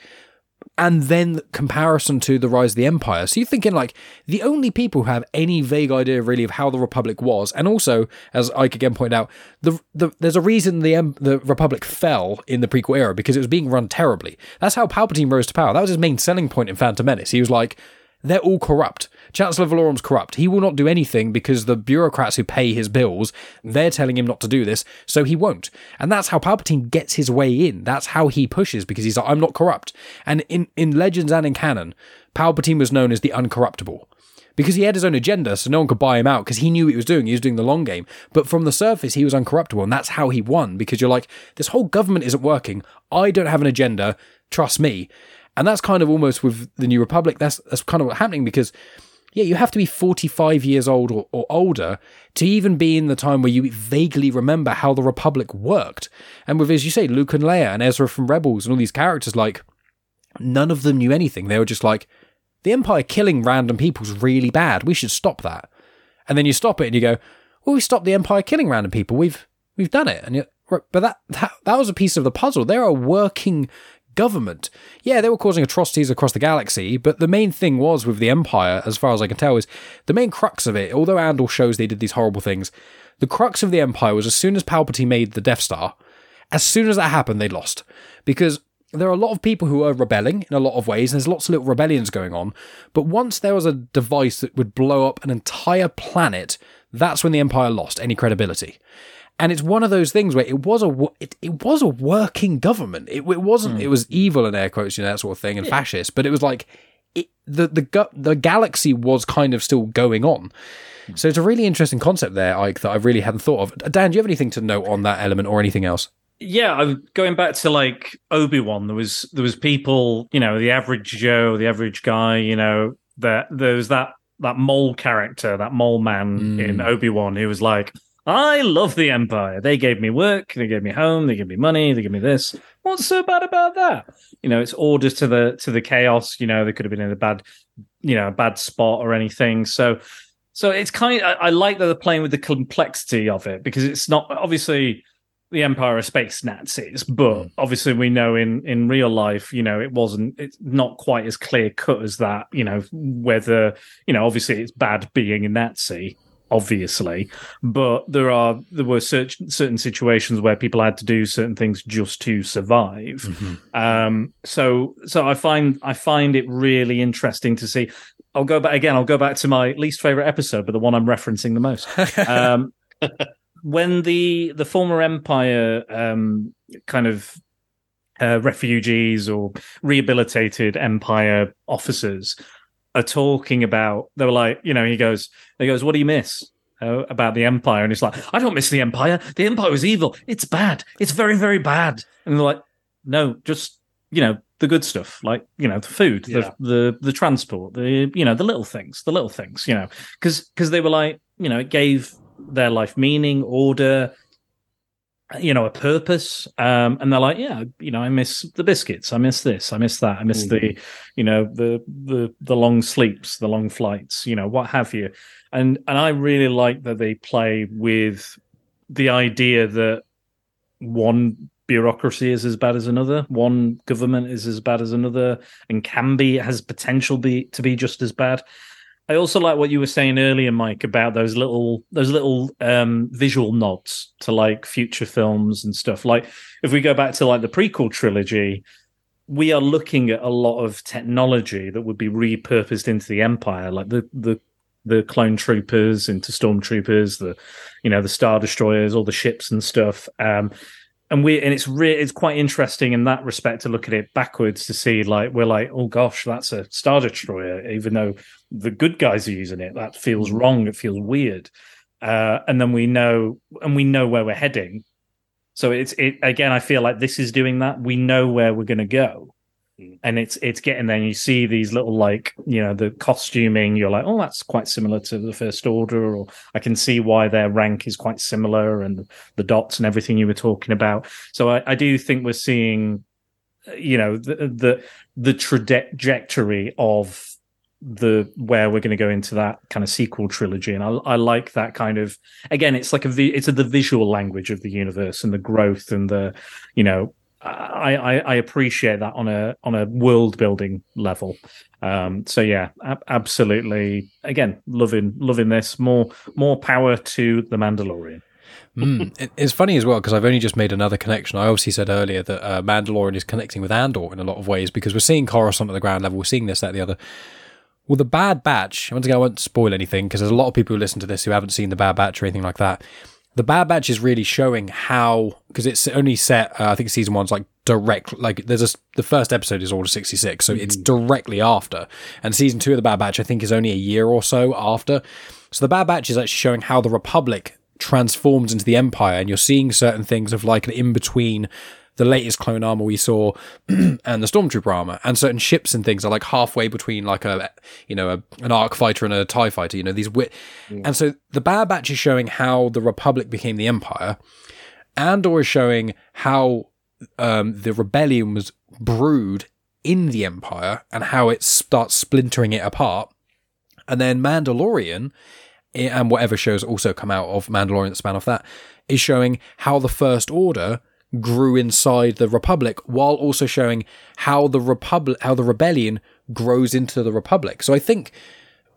and then comparison to the Rise of the Empire. So you're thinking, like, the only people who have any vague idea really of how the Republic was, and also, as Ike again pointed out, there's a reason the Republic fell in the prequel era, because it was being run terribly. That's how Palpatine rose to power. That was his main selling point in Phantom Menace. He was like, they're all corrupt. Chancellor Valorum's corrupt. He will not do anything because the bureaucrats who pay his bills, they're telling him not to do this, so he won't. And that's how Palpatine gets his way in. That's how he pushes, because he's like, I'm not corrupt. And in Legends and in canon, Palpatine was known as the uncorruptible, because he had his own agenda, so no one could buy him out, because he knew what he was doing. He was doing the long game. But from the surface, he was uncorruptible, and that's how he won, because you're like, this whole government isn't working. I don't have an agenda. Trust me. And that's kind of almost with the New Republic, that's kind of what's happening, because, yeah, you have to be 45 years old or older to even be in the time where you vaguely remember how the Republic worked. And with, as you say, Luke and Leia and Ezra from Rebels and all these characters, like, none of them knew anything. They were just like, the Empire killing random people's really bad. We should stop that. And then you stop it and you go, well, we stopped the Empire killing random people. We've done it. And but that was a piece of the puzzle. There are working government. Yeah, they were causing atrocities across the galaxy, but the main thing was with the Empire, as far as I can tell, is the main crux of it, although Andor shows they did these horrible things, the crux of the Empire was, as soon as Palpatine made the Death Star, as soon as that happened, they lost. Because there are a lot of people who are rebelling in a lot of ways, and there's lots of little rebellions going on, but once there was a device that would blow up an entire planet, that's when the Empire lost any credibility. And it's one of those things where it was a working government. It wasn't. It was evil in air quotes, you know, that sort of thing, and fascist. But it was like the galaxy was kind of still going on. So it's a really interesting concept there, Ike, that I really hadn't thought of. Dan, do you have anything to note on that element or anything else? Yeah, going back to, like, Obi-Wan. There was people, you know, the average Joe, the average guy, you know, there was that mole character, that mole man in Obi-Wan, who was like, I love the Empire. They gave me work, they gave me home, they gave me money, they gave me this. What's so bad about that? You know, it's orders to the chaos. You know, they could have been in a bad spot or anything. So it's kind of, I like that they're playing with the complexity of it, because it's not, obviously, the Empire are space Nazis, but obviously we know in real life, you know, it's not quite as clear cut as that, you know, whether, you know, obviously it's bad being a Nazi. obviously, but there were certain situations where people had to do certain things just to survive. Mm-hmm. So I find it really interesting to see. I'll go back to my least favorite episode, but the one I'm referencing the most. When the former Empire refugees or rehabilitated Empire officers are talking about, they were like, you know, he goes, what do you miss about the Empire? And it's like, I don't miss the Empire. The Empire was evil. It's bad. It's very, very bad. And they're like, no, just, you know, the good stuff, like, you know, the food, the transport, the, you know, the little things, you know, because they were like, you know, it gave their life meaning, order, you know, a purpose. And they're like, yeah, you know, I miss the biscuits. I miss this. I miss that. I miss the, you know, the long sleeps, the long flights, you know, what have you. And I really like that they play with the idea that one bureaucracy is as bad as another, one government is as bad as another, and has potential to be just as bad. I also like what you were saying earlier, Mike, about those little visual nods to like future films and stuff. Like if we go back to like the prequel trilogy, we are looking at a lot of technology that would be repurposed into the Empire, like the clone troopers into stormtroopers, the, you know, the Star Destroyers, all the ships and stuff. And it's quite interesting in that respect to look at it backwards to see, like, we're like, oh gosh, that's a Star Destroyer, even though the good guys are using it. That feels wrong. It feels weird. And then we know where we're heading. So it's again, I feel like this is doing that. We know where we're going to go, and it's getting there. And you see these little, like, you know, the costuming. You're like, oh, that's quite similar to the First Order, or I can see why their rank is quite similar, and the dots and everything you were talking about. So I do think we're seeing, you know, the trajectory of the where we're going to go into that kind of sequel trilogy, and I like that kind of, again, it's like the visual language of the universe and the growth and the, you know. I appreciate that on a world building level. So yeah, absolutely. Again, loving this. More power to the Mandalorian. It's funny as well, because I've only just made another connection. I obviously said earlier that Mandalorian is connecting with Andor in a lot of ways, because we're seeing Coruscant at the ground level, we're seeing this, that, the other. Well, the Bad Batch. Once again, I won't spoil anything, because there's a lot of people who listen to this who haven't seen the Bad Batch or anything like that. The Bad Batch is really showing how, because it's only set, I think season one's like direct, like the first episode is Order 66, so it's directly after. And season two of the Bad Batch, I think, is only a year or so after. So the Bad Batch is actually showing how the Republic transforms into the Empire, and you're seeing certain things of like an in-between the latest clone armor we saw and the stormtrooper armor, and certain ships and things are like halfway between like a, you know, an ARC fighter and a TIE fighter, you know, these and so the Bad Batch is showing how the Republic became the Empire. Andor is showing how the rebellion was brewed in the Empire and how it starts splintering it apart. And then Mandalorian, and whatever shows also come out of Mandalorian that span off that, is showing how the First Order grew inside the Republic, while also showing how the rebellion grows into the Republic. So I think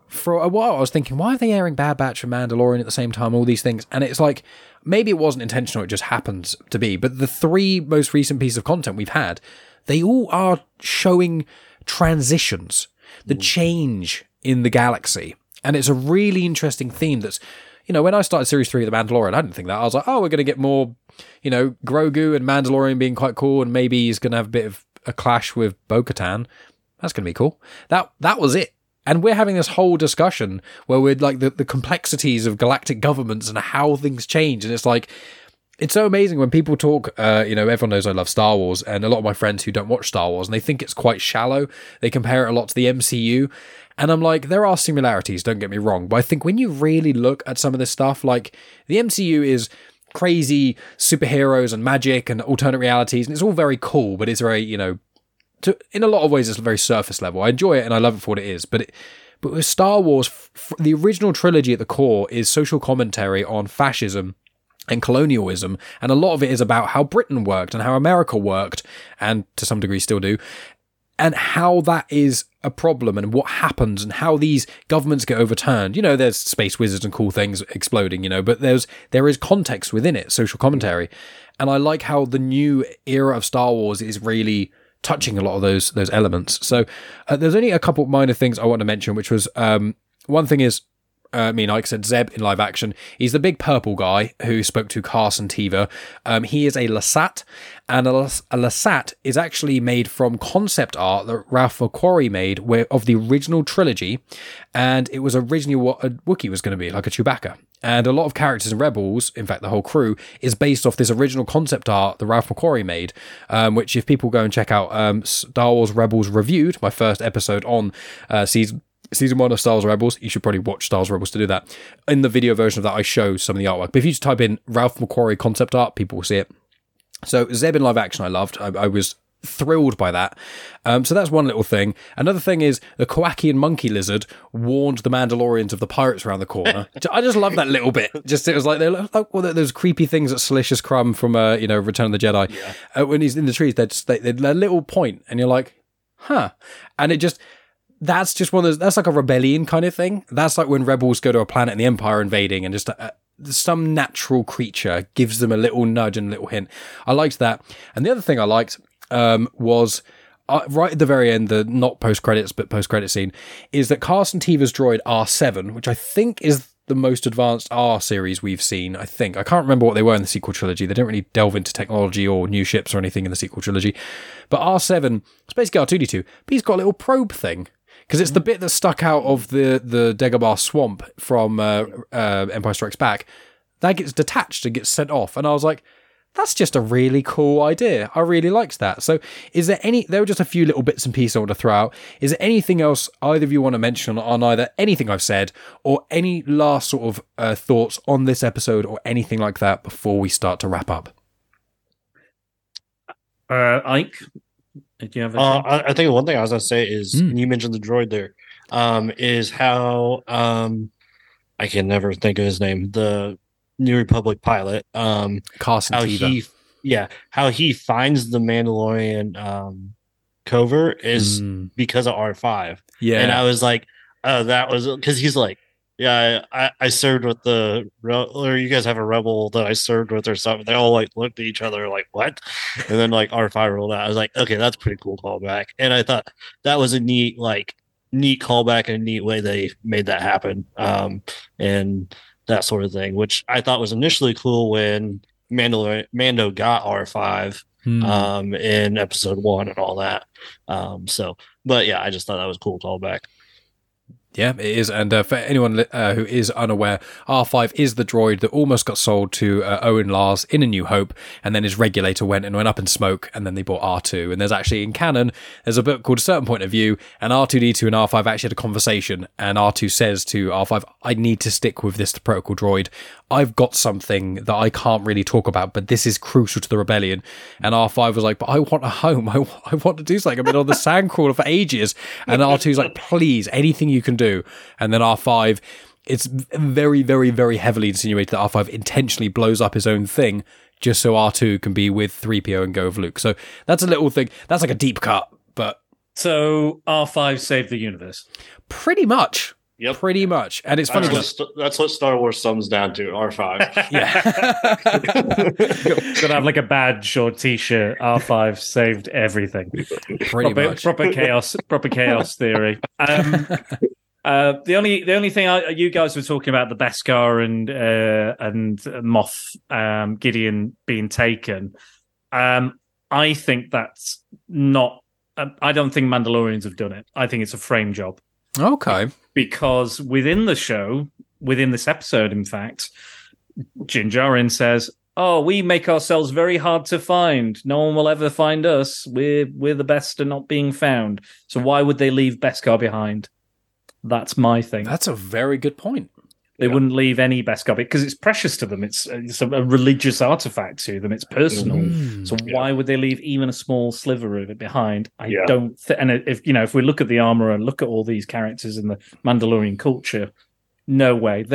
for a while I was thinking, why are they airing Bad Batch and Mandalorian at the same time, all these things? And it's like, maybe it wasn't intentional, it just happens to be. But the three most recent pieces of content we've had, they all are showing transitions, the change in the galaxy. And it's a really interesting theme that's, you know, when I started Series 3 of The Mandalorian, I didn't think that. I was like, oh, we're going to get more, you know, Grogu and Mandalorian being quite cool, and maybe he's going to have a bit of a clash with Bo-Katan. That's going to be cool. That was it. And we're having this whole discussion where we're like the complexities of galactic governments and how things change. And it's like, it's so amazing when people talk, you know, everyone knows I love Star Wars, and a lot of my friends who don't watch Star Wars, and they think it's quite shallow. They compare it a lot to the MCU. And I'm like, there are similarities, don't get me wrong. But I think when you really look at some of this stuff, like the MCU is crazy superheroes and magic and alternate realities, and it's all very cool, but it's very, you know, in a lot of ways, it's very surface level. I enjoy it and I love it for what it is. But with Star Wars, the original trilogy at the core is social commentary on fascism and colonialism, and a lot of it is about how Britain worked and how America worked, and to some degree still do, and how that is a problem and what happens and how these governments get overturned. You know, there's space wizards and cool things exploding, you know, but there is context within it, social commentary. And I like how the new era of Star Wars is really touching a lot of those elements. So there's only a couple of minor things I want to mention, which was one thing is, I mean, like I said, Zeb in live action, he's the big purple guy who spoke to Carson Teva. He is a Lasat, and a Lasat is actually made from concept art that Ralph McQuarrie made of the original trilogy, and it was originally what a Wookiee was going to be, like a Chewbacca. And a lot of characters in Rebels, in fact, the whole crew, is based off this original concept art that Ralph McQuarrie made, which if people go and check out Star Wars Rebels Reviewed, my first episode on Season 1 of Star Wars Rebels, you should probably watch Star Wars Rebels to do that. In the video version of that, I show some of the artwork. But if you just type in Ralph McQuarrie concept art, people will see it. So Zeb in live action I loved. I was thrilled by that. So that's one little thing. Another thing is the Kowakian monkey lizard warned the Mandalorians of the pirates around the corner. I just love that little bit. Just it was like they're like, well, those creepy things that Salacious Crumb from you know, Return of the Jedi. Yeah. When he's in the trees, they're little point, and you're like, huh, and it just. That's just one of those, that's like a rebellion kind of thing. That's like when rebels go to a planet and the Empire invading, and just some natural creature gives them a little nudge and a little hint. I liked that. And the other thing I liked was right at the very end, the not post-credits, but post-credit scene, is that Carson Teva's droid R7, which I think is the most advanced R series we've seen, I think. I can't remember what they were in the sequel trilogy. They don't really delve into technology or new ships or anything in the sequel trilogy. But R7, it's basically R2-D2, but he's got a little probe thing. Because it's the bit that stuck out of the Dagobah swamp from Empire Strikes Back. That gets detached and gets sent off. And I was like, that's just a really cool idea. I really liked that. So there were just a few little bits and pieces I want to throw out. Is there anything else either of you want to mention on either anything I've said or any last sort of thoughts on this episode or anything like that before we start to wrap up? Ike? Did you have I think one thing I was going to say is, you mentioned the droid there, is how, I can never think of his name, the New Republic pilot, Carson Teva. How he finds the Mandalorian covert is because of R5. Yeah. And I was like, oh, that was, because he's like, yeah, I served with or you guys have a rebel that I served with or something. They all like looked at each other like, what? And then like R5 rolled out. I was like, okay, that's pretty cool callback. And I thought that was a neat callback and a neat way they made that happen. And that sort of thing, which I thought was initially cool when Mando got R5 in episode 1 and all that. But yeah, I just thought that was a cool callback. Yeah, it is. And for anyone who is unaware, R5 is the droid that almost got sold to Owen Lars in A New Hope, and then his regulator went up in smoke, and then they bought R2. And there's actually, in canon, there's a book called A Certain Point of View, and R2-D2 and R5 actually had a conversation, and R2 says to R5, I need to stick with this protocol droid. I've got something that I can't really talk about, but this is crucial to the rebellion. And R5 was like, but I want a home. I want to do something. I've been on the Sandcrawler for ages. And R2's like, please, anything you can do. And then R5, it's very, very, very heavily insinuated that R5 intentionally blows up his own thing just so R2 can be with 3PO and go with Luke. So that's a little thing. That's like a deep cut, but so R5 saved the universe. Pretty much. Yep. Pretty much. And it's funny. That's what Star Wars sums down to, R5. Yeah. Gotta have like a badge or t-shirt. R5 saved everything. Pretty much. Proper chaos theory. The only thing you guys were talking about, the Beskar and Moff Gideon being taken. I think that's not, I don't think Mandalorians have done it. I think it's a frame job. Okay. Because within the show, within this episode, in fact, Din Djarin says, oh, we make ourselves very hard to find. No one will ever find us. We're the best at not being found. So why would they leave Beskar behind? That's my thing. That's a very good point. They wouldn't leave any Beskar because it's precious to them. It's a religious artifact to them. It's personal. So why would they leave even a small sliver of it behind? I don't. And if we look at the armor and look at all these characters in the Mandalorian culture, no way.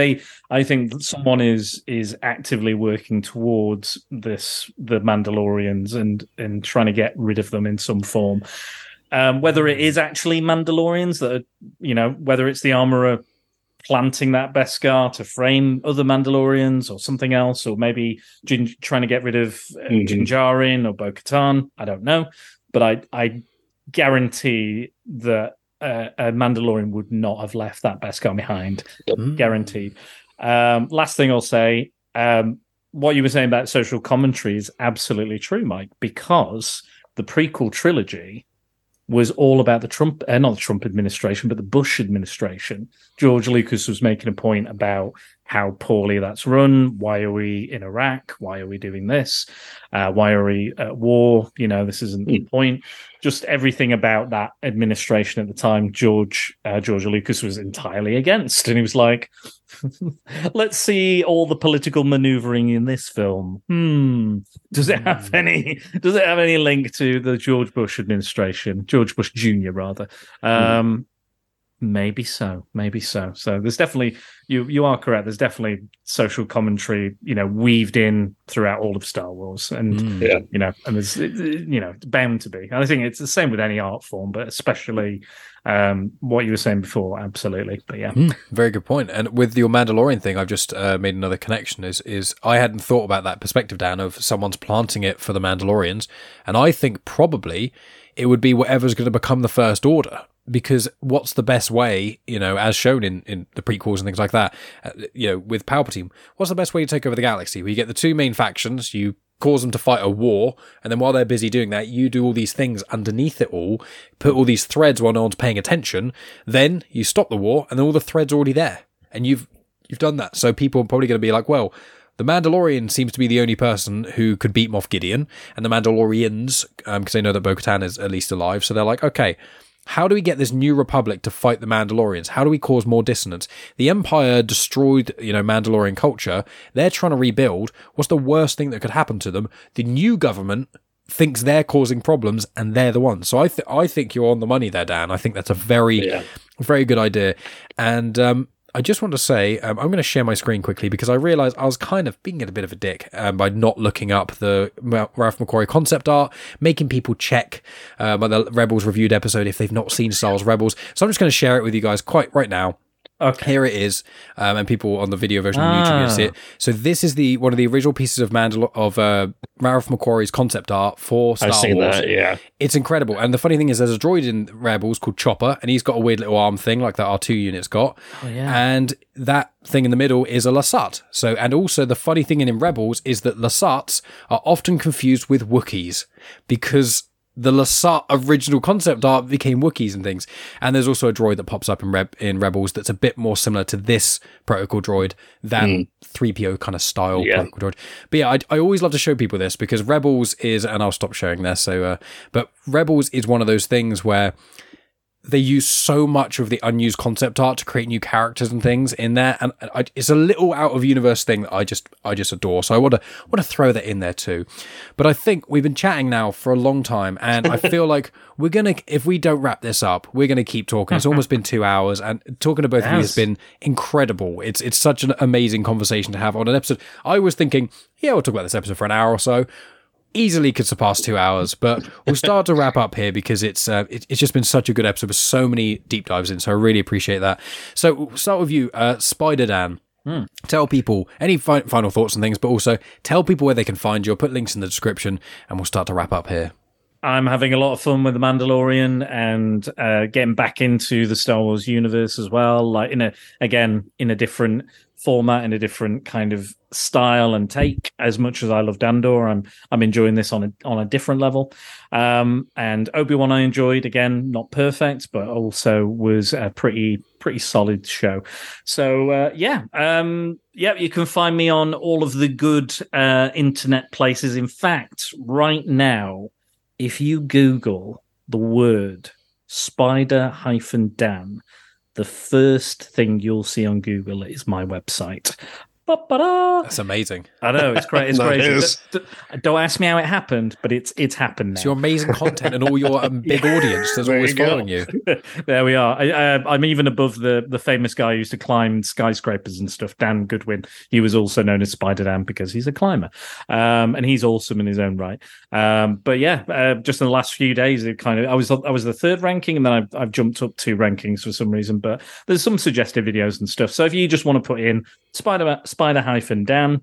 I think someone is actively working towards this, the Mandalorians, and trying to get rid of them in some form. Whether it is actually Mandalorians that are, you know, whether it's the armorer planting that Beskar to frame other Mandalorians or something else, or maybe trying to get rid of Din Djarin or Bo-Katan, I don't know. But I guarantee that a Mandalorian would not have left that Beskar behind. Mm. Guaranteed. Last thing I'll say, what you were saying about social commentary is absolutely true, Mike, because the prequel trilogy was all about the not the Trump administration, but the Bush administration. George Lucas was making a point about how poorly that's run. Why are we in Iraq? Why are we doing this? Why are we at war? You know, this isn't the point. Just everything about that administration at the time, George Lucas was entirely against. And he was like, let's see all the political maneuvering in this film. Does it have any link to the George Bush administration? George Bush Jr., rather. Maybe so. So there's definitely, you are correct, there's definitely social commentary, you know, weaved in throughout all of Star Wars, and you know, and there's, you know, bound to be. And I think it's the same with any art form, but especially what you were saying before, absolutely. But yeah, very good point. And with your Mandalorian thing, I've just made another connection. Is I hadn't thought about that perspective, Dan, of someone's planting it for the Mandalorians, and I think probably it would be whatever's going to become the First Order. Because what's the best way, you know, as shown in the prequels and things like that, you know, with Palpatine, what's the best way to take over the galaxy? Well, you get the two main factions, you cause them to fight a war, and then while they're busy doing that, you do all these things underneath it all, put all these threads while no one's paying attention, then you stop the war, and then all the threads are already there. And you've done that. So people are probably going to be like, well, the Mandalorian seems to be the only person who could beat Moff Gideon, and the Mandalorians, because they know that Bo-Katan is at least alive, so they're like, okay, how do we get this new republic to fight the Mandalorians? How do we cause more dissonance? The Empire destroyed, you know, Mandalorian culture. They're trying to rebuild. What's the worst thing that could happen to them? The new government thinks they're causing problems, and they're the ones. So I think you're on the money there, Dan. I think that's a very good idea. And I just want to say, I'm going to share my screen quickly because I realised I was kind of being a bit of a dick by not looking up the Ralph McQuarrie concept art, making people check by the Rebels reviewed episode if they've not seen Star Wars Rebels. So I'm just going to share it with you guys quite right now. Okay. Here it is, and people on the video version on YouTube can see it. So this is one of the original pieces of Ralph McQuarrie's concept art for Star Wars. I've seen that, yeah. It's incredible. And the funny thing is there's a droid in Rebels called Chopper, and he's got a weird little arm thing like that R2 unit's got. Oh, yeah. And that thing in the middle is a Lasat. So, and also the funny thing in Rebels is that Lasats are often confused with Wookiees because the Lasat original concept art became Wookiees and things. And there's also a droid that pops up in Rebels that's a bit more similar to this protocol droid than 3PO kind of style protocol droid. But yeah, I always love to show people this because Rebels is, and I'll stop sharing there. So, but Rebels is one of those things where they use so much of the unused concept art to create new characters and things in there. And it's a little out of universe thing that I just adore. So I want to throw that in there too. But I think we've been chatting now for a long time, and I feel like we're going to, if we don't wrap this up, we're going to keep talking. It's almost been 2 hours, and talking to both of you has been incredible. It's such an amazing conversation to have on an episode. I was thinking, yeah, we'll talk about this episode for an hour or so. Easily could surpass 2 hours, but we'll start to wrap up here because it's just been such a good episode with so many deep dives in, so I really appreciate that. So we'll start with you, Spider-Dan. Tell people any final thoughts and things, but also tell people where they can find you. I'll put links in the description, and we'll start to wrap up here. I'm having a lot of fun with The Mandalorian and getting back into the Star Wars universe as well, like in a different format, in a different kind of style and take. As much as I loved Andor, I'm enjoying this on a different level. And Obi-Wan I enjoyed, again, not perfect, but also was a pretty solid show. So you can find me on all of the good internet places. In fact, right now, if you Google the word Spider-Dan, the first thing you'll see on Google is my website. Ba-ba-da. That's amazing. I know, it's great. It's no, crazy. It is. Don't ask me how it happened, but it's happened now. It's your amazing content and all your big audience that's always following you. There we are. I'm even above the famous guy who used to climb skyscrapers and stuff, Dan Goodwin. He was also known as Spider-Dan because he's a climber. And he's awesome in his own right. But yeah, just in the last few days, it kind of I was the third ranking, and then I've jumped up 2 rankings for some reason. But there's some suggested videos and stuff. So if you just want to put in Spider-Dan,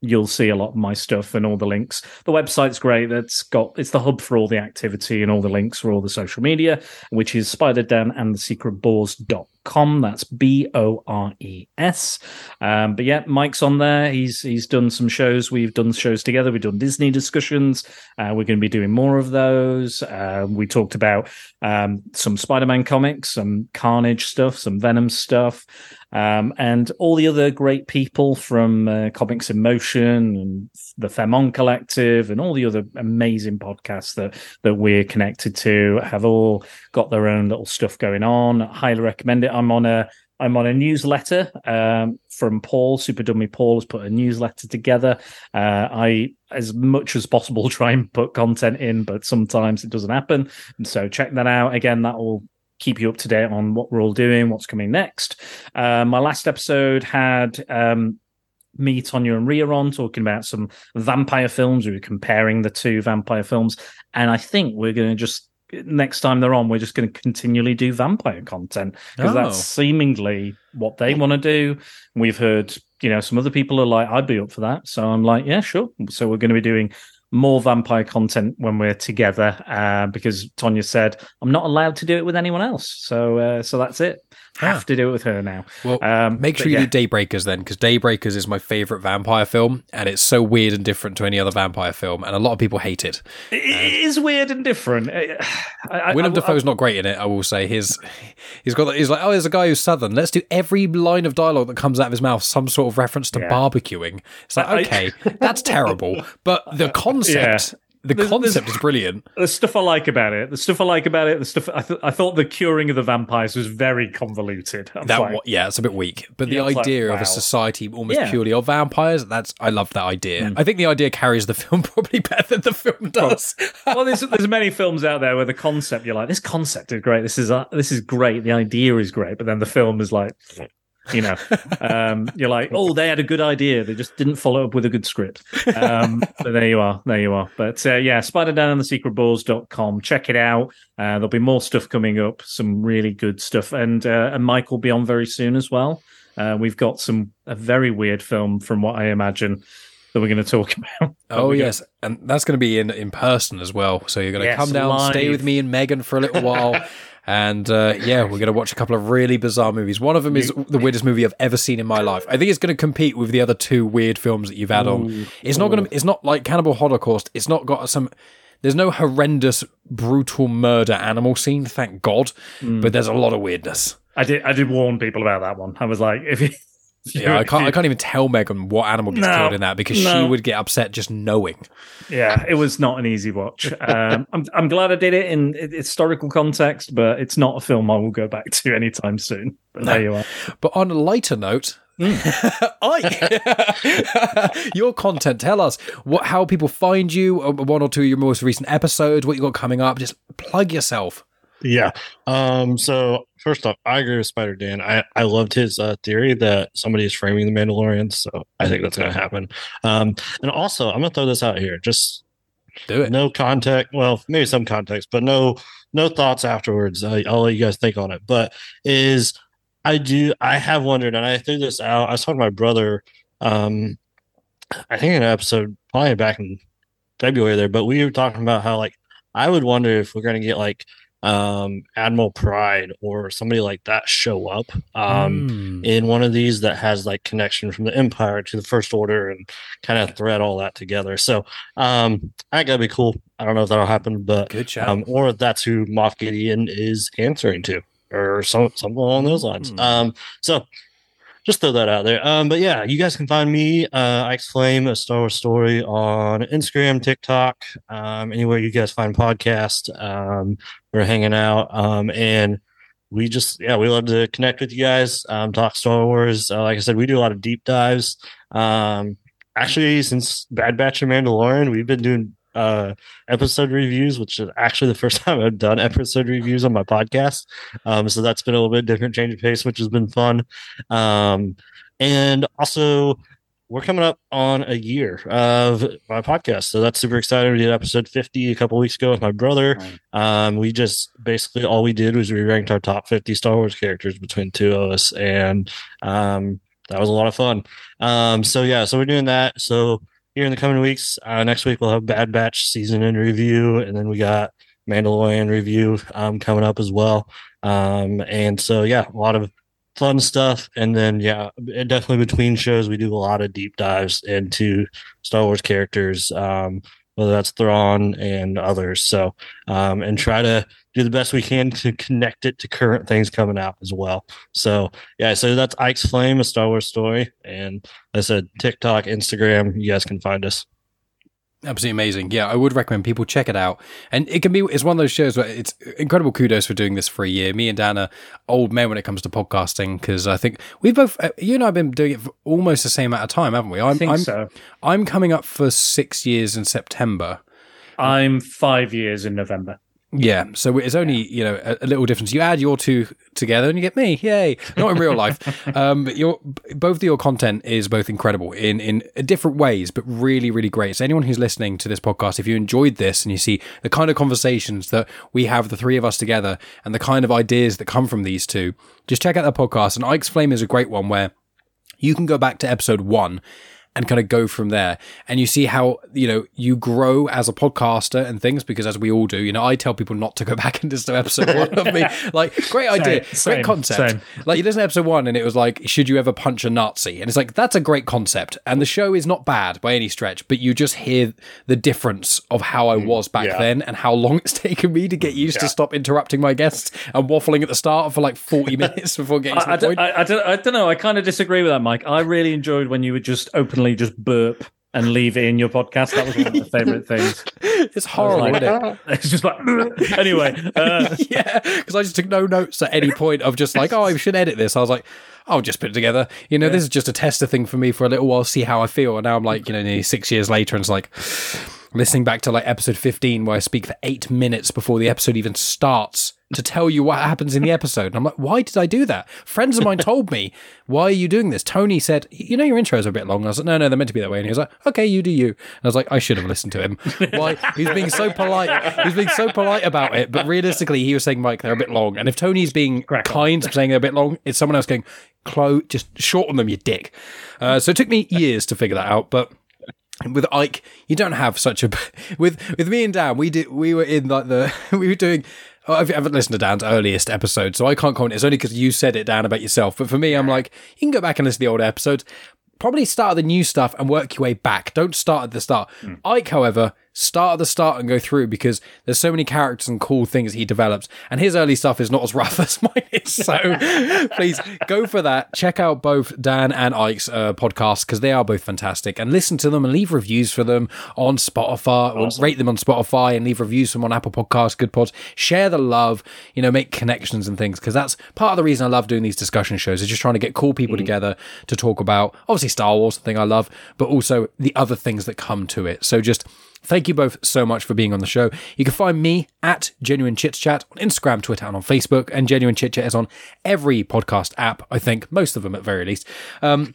you'll see a lot of my stuff and all the links. The website's great. It's the hub for all the activity and all the links for all the social media, which is spiderdanandthesecretbores.com. That's BORES. But yeah, Mike's on there. He's done some shows. We've done shows together. We've done Disney discussions. We're going to be doing more of those. We talked about some Spider-Man comics, some Carnage stuff, some Venom stuff. And all the other great people from Comics in Motion and the Femon Collective and all the other amazing podcasts that we're connected to have all got their own little stuff going on. I highly recommend it. I'm on a newsletter from Paul. Super Dummy Paul has put a newsletter together. I, as much as possible, try and put content in, but sometimes it doesn't happen. And so check that out. Again, that will keep you up to date on what we're all doing, what's coming next. My last episode had me, Tonya, and Rhea on talking about some vampire films. We were comparing the 2 vampire films, and I think we're going to just, next time they're on, we're just going to continually do vampire content because that's seemingly what they want to do. We've heard, some other people are like, I'd be up for that. So I'm like, yeah, sure. So we're going to be doing more vampire content when we're together, because Tonya said I'm not allowed to do it with anyone else, so that's it. Have to do it with her now. Well, make sure you do Daybreakers then, because Daybreakers is my favorite vampire film, and it's so weird and different to any other vampire film, and a lot of people hate it. It is weird and different. Willem Dafoe's not great in it, I will say. He's like, oh, there's a guy who's Southern. Let's do every line of dialogue that comes out of his mouth some sort of reference to barbecuing. It's like, okay, that's terrible, but the concept. Yeah. The concept is brilliant. The stuff I like about it. I thought the curing of the vampires was very convoluted. It's a bit weak. But the idea of a society almost purely of vampires, I love that idea. I think the idea carries the film probably better than the film does. Well, there's many films out there where the concept, you're like, this concept is great. This is great. The idea is great. But then the film is like... you're like, oh, they had a good idea, they just didn't follow up with a good script. But there you are. But Spider-Dan and the Secret Bores.com, check it out. There'll be more stuff coming up, some really good stuff, and Mike will be on very soon as well. We've got a very weird film from what I imagine that we're going to talk about. Oh, yes. And that's going to be in person as well. So you're going to come down, live. Stay with me and Megan for a little while. And we're going to watch a couple of really bizarre movies. One of them is the weirdest movie I've ever seen in my life. I think it's going to compete with the other 2 weird films that you've had on. It's not like Cannibal Holocaust. It's not got some... There's no horrendous, brutal murder animal scene, thank God. But there's a lot of weirdness. I did warn people about that one. I was like, if you... I can't even tell Megan what animal gets killed in that because she would get upset just knowing. Yeah, it was not an easy watch. I'm glad I did it in historical context, but it's not a film I will go back to anytime soon. But there you are. But on a lighter note, Ike, your content. Tell us how people find you. 1 or 2 of your most recent episodes. What you got coming up? Just plug yourself. Yeah. So first off, I agree with Spider-Dan. I loved his theory that somebody is framing the Mandalorians. So I think that's going to happen. And also, I'm going to throw this out here. Just do it. No context. Well, maybe some context, but no thoughts afterwards. I'll let you guys think on it. But I have wondered, and I threw this out. I was talking to my brother, I think in an episode probably back in February there, but we were talking about how, like, I would wonder if we're going to get, like, Admiral Pride or somebody like that show up in one of these that has, like, connection from the Empire to the First Order and kind of thread all that together. So I think that'd be cool. I don't know if that'll happen, but good job. Or if that's who Moff Gideon is answering to or something along those lines. So just throw that out there. But yeah, you guys can find me, Ike's Flame, A Star Wars Story on Instagram, TikTok, anywhere you guys find podcasts. We're hanging out. And we just, we love to connect with you guys, talk Star Wars. Like I said, we do a lot of deep dives. Actually, since Bad Batch and Mandalorian, we've been doing episode reviews, which is actually the first time I've done episode reviews on my podcast. So that's been a little bit different change of pace, which has been fun. And also, we're coming up on a year of my podcast, so that's super exciting. We did episode 50 a couple weeks ago with my brother. We just basically all we did was we ranked our top 50 Star Wars characters between two of us, and that was a lot of fun. So we're doing that. So here in the coming weeks, next week we'll have Bad Batch season in review, and then we got Mandalorian review coming up as well. A lot of fun stuff. And then, definitely between shows, we do a lot of deep dives into Star Wars characters, whether that's Thrawn and others. So, and try to do the best we can to connect it to current things coming out as well. So that's Ike's Flame, a Star Wars story. And like I said, TikTok, Instagram, you guys can find us. Absolutely amazing. Yeah, I would recommend people check it out. And it's one of those shows where it's incredible kudos for doing this for a year. Me and Dan are old men when it comes to podcasting, because I think we've both, you and I have been doing it for almost the same amount of time, haven't we? I think so. I'm coming up for 6 years in September. I'm 5 years in November. Yeah, so it's only a little difference. You add your two together and you get me. Yay! Not in real life. Both of your content is both incredible in different ways, but really, really great. So anyone who's listening to this podcast, if you enjoyed this and you see the kind of conversations that we have, the three of us together, and the kind of ideas that come from these two, just check out the podcast. And Ike's Flame is a great one where you can go back to episode 1. And kind of go from there, and you see how you grow as a podcaster and things, because as we all do, I tell people not to go back into episode 1 of me, like, great idea, great concept. Like, you listen to episode 1 and it was like, should you ever punch a Nazi? And it's like, that's a great concept, and the show is not bad by any stretch, but you just hear the difference of how I was back then and how long it's taken me to get used to stop interrupting my guests and waffling at the start for like 40 minutes before getting to the point. I don't know. I kind of disagree with that, Mike. I really enjoyed when you would just openly burp and leave it in your podcast. That was one of my favorite things. It's horrible, isn't it? It's just like, anyway. Because I just took no notes at any point of just like, oh, I should edit this. I was like, I'll just put it together. This is just a tester thing for me for a little while, see how I feel. And now I'm like, nearly 6 years later, and it's like, listening back to like episode 15 where I speak for 8 minutes before the episode even starts to tell you what happens in the episode. And I'm like, why did I do that? Friends of mine told me, why are you doing this? Tony said, your intros are a bit long. And I was like, no, they're meant to be that way. And he was like, okay, you do you. And I was like, I should have listened to him. Why? He's being so polite. He's being so polite about it. But realistically, he was saying, Mike, they're a bit long. And if Tony's being kind saying they're a bit long, it's someone else going, Chloe, just shorten them, you dick. So it took me years to figure that out. But with Ike, you don't have such a... With me and Dan, we were doing... I haven't listened to Dan's earliest episode, so I can't comment. It's only because you said it, Dan, about yourself. But for me, I'm like, you can go back and listen to the old episodes. Probably start at the new stuff and work your way back. Don't start at the start. Ike, however, start at the start and go through, because there's so many characters and cool things he develops. And his early stuff is not as rough as mine is. So please go for that. Check out both Dan and Ike's podcasts, because they are both fantastic. And listen to them and leave reviews for them on Spotify. Awesome. Or rate them on Spotify and leave reviews for them on Apple Podcasts, Good Pods. Share the love, make connections and things, because that's part of the reason I love doing these discussion shows, is just trying to get cool people together to talk about, obviously, Star Wars, the thing I love, but also the other things that come to it. So just... thank you both so much for being on the show. You can find me at Genuine Chit Chat on Instagram, Twitter, and on Facebook. And Genuine Chit Chat is on every podcast app, I think, most of them at very least. And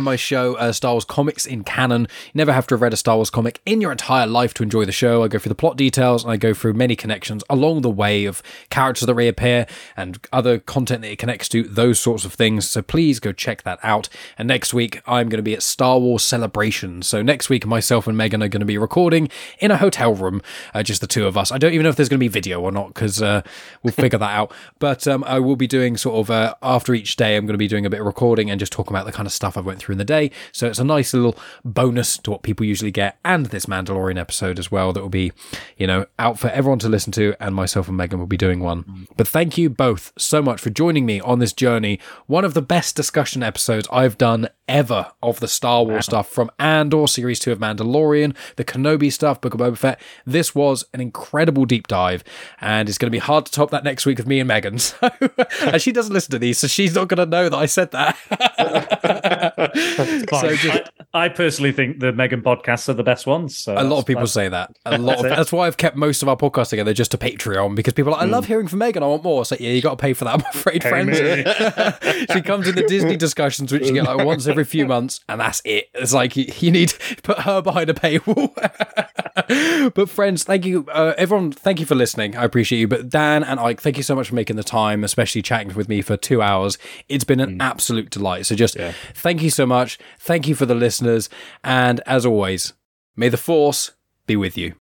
my show, Star Wars Comics in Canon. You never have to have read a Star Wars comic in your entire life to enjoy the show. I go through the plot details, and I go through many connections along the way of characters that reappear and other content that it connects to, those sorts of things. So please go check that out. And next week, I'm going to be at Star Wars Celebration. So next week, myself and Megan are going to be recording in a hotel room, just the two of us. I don't even know if there's going to be video or not, because we'll figure that out. But I will be doing sort of after each day, I'm going to be doing a bit of recording and just talking about the kind of stuff I went through in the day. So it's a nice little bonus to what people usually get, and this Mandalorian episode as well, that will be, you know, out for everyone to listen to, and myself and Megan will be doing one. But thank you both so much for joining me on this journey. One of the best discussion episodes I've done ever of the Star Wars stuff, from Andor, Series 2 of Mandalorian, the Kenobi stuff, Book of Boba Fett. This was an incredible deep dive, and it's going to be hard to top that next week with me and Megan. So, and she doesn't listen to these, so she's not going to know that I said that. So just, I personally think the Megan podcasts are the best ones. So a lot of people say that. A lot of, that's why I've kept most of our podcasts together just to Patreon, because people are like, I love hearing from Megan, I want more. So yeah, you got to pay for that, I'm afraid, friends. She comes in the Disney discussions, which you get like once every few months, and that's it. It's like you need to put her behind a paywall. But friends, thank you, everyone, thank you for listening, I appreciate you. But Dan and Ike, thank you so much for making the time, especially chatting with me for 2 hours. It's been an absolute delight. So just thank you so much, thank you for the listeners, and as always, may the Force be with you.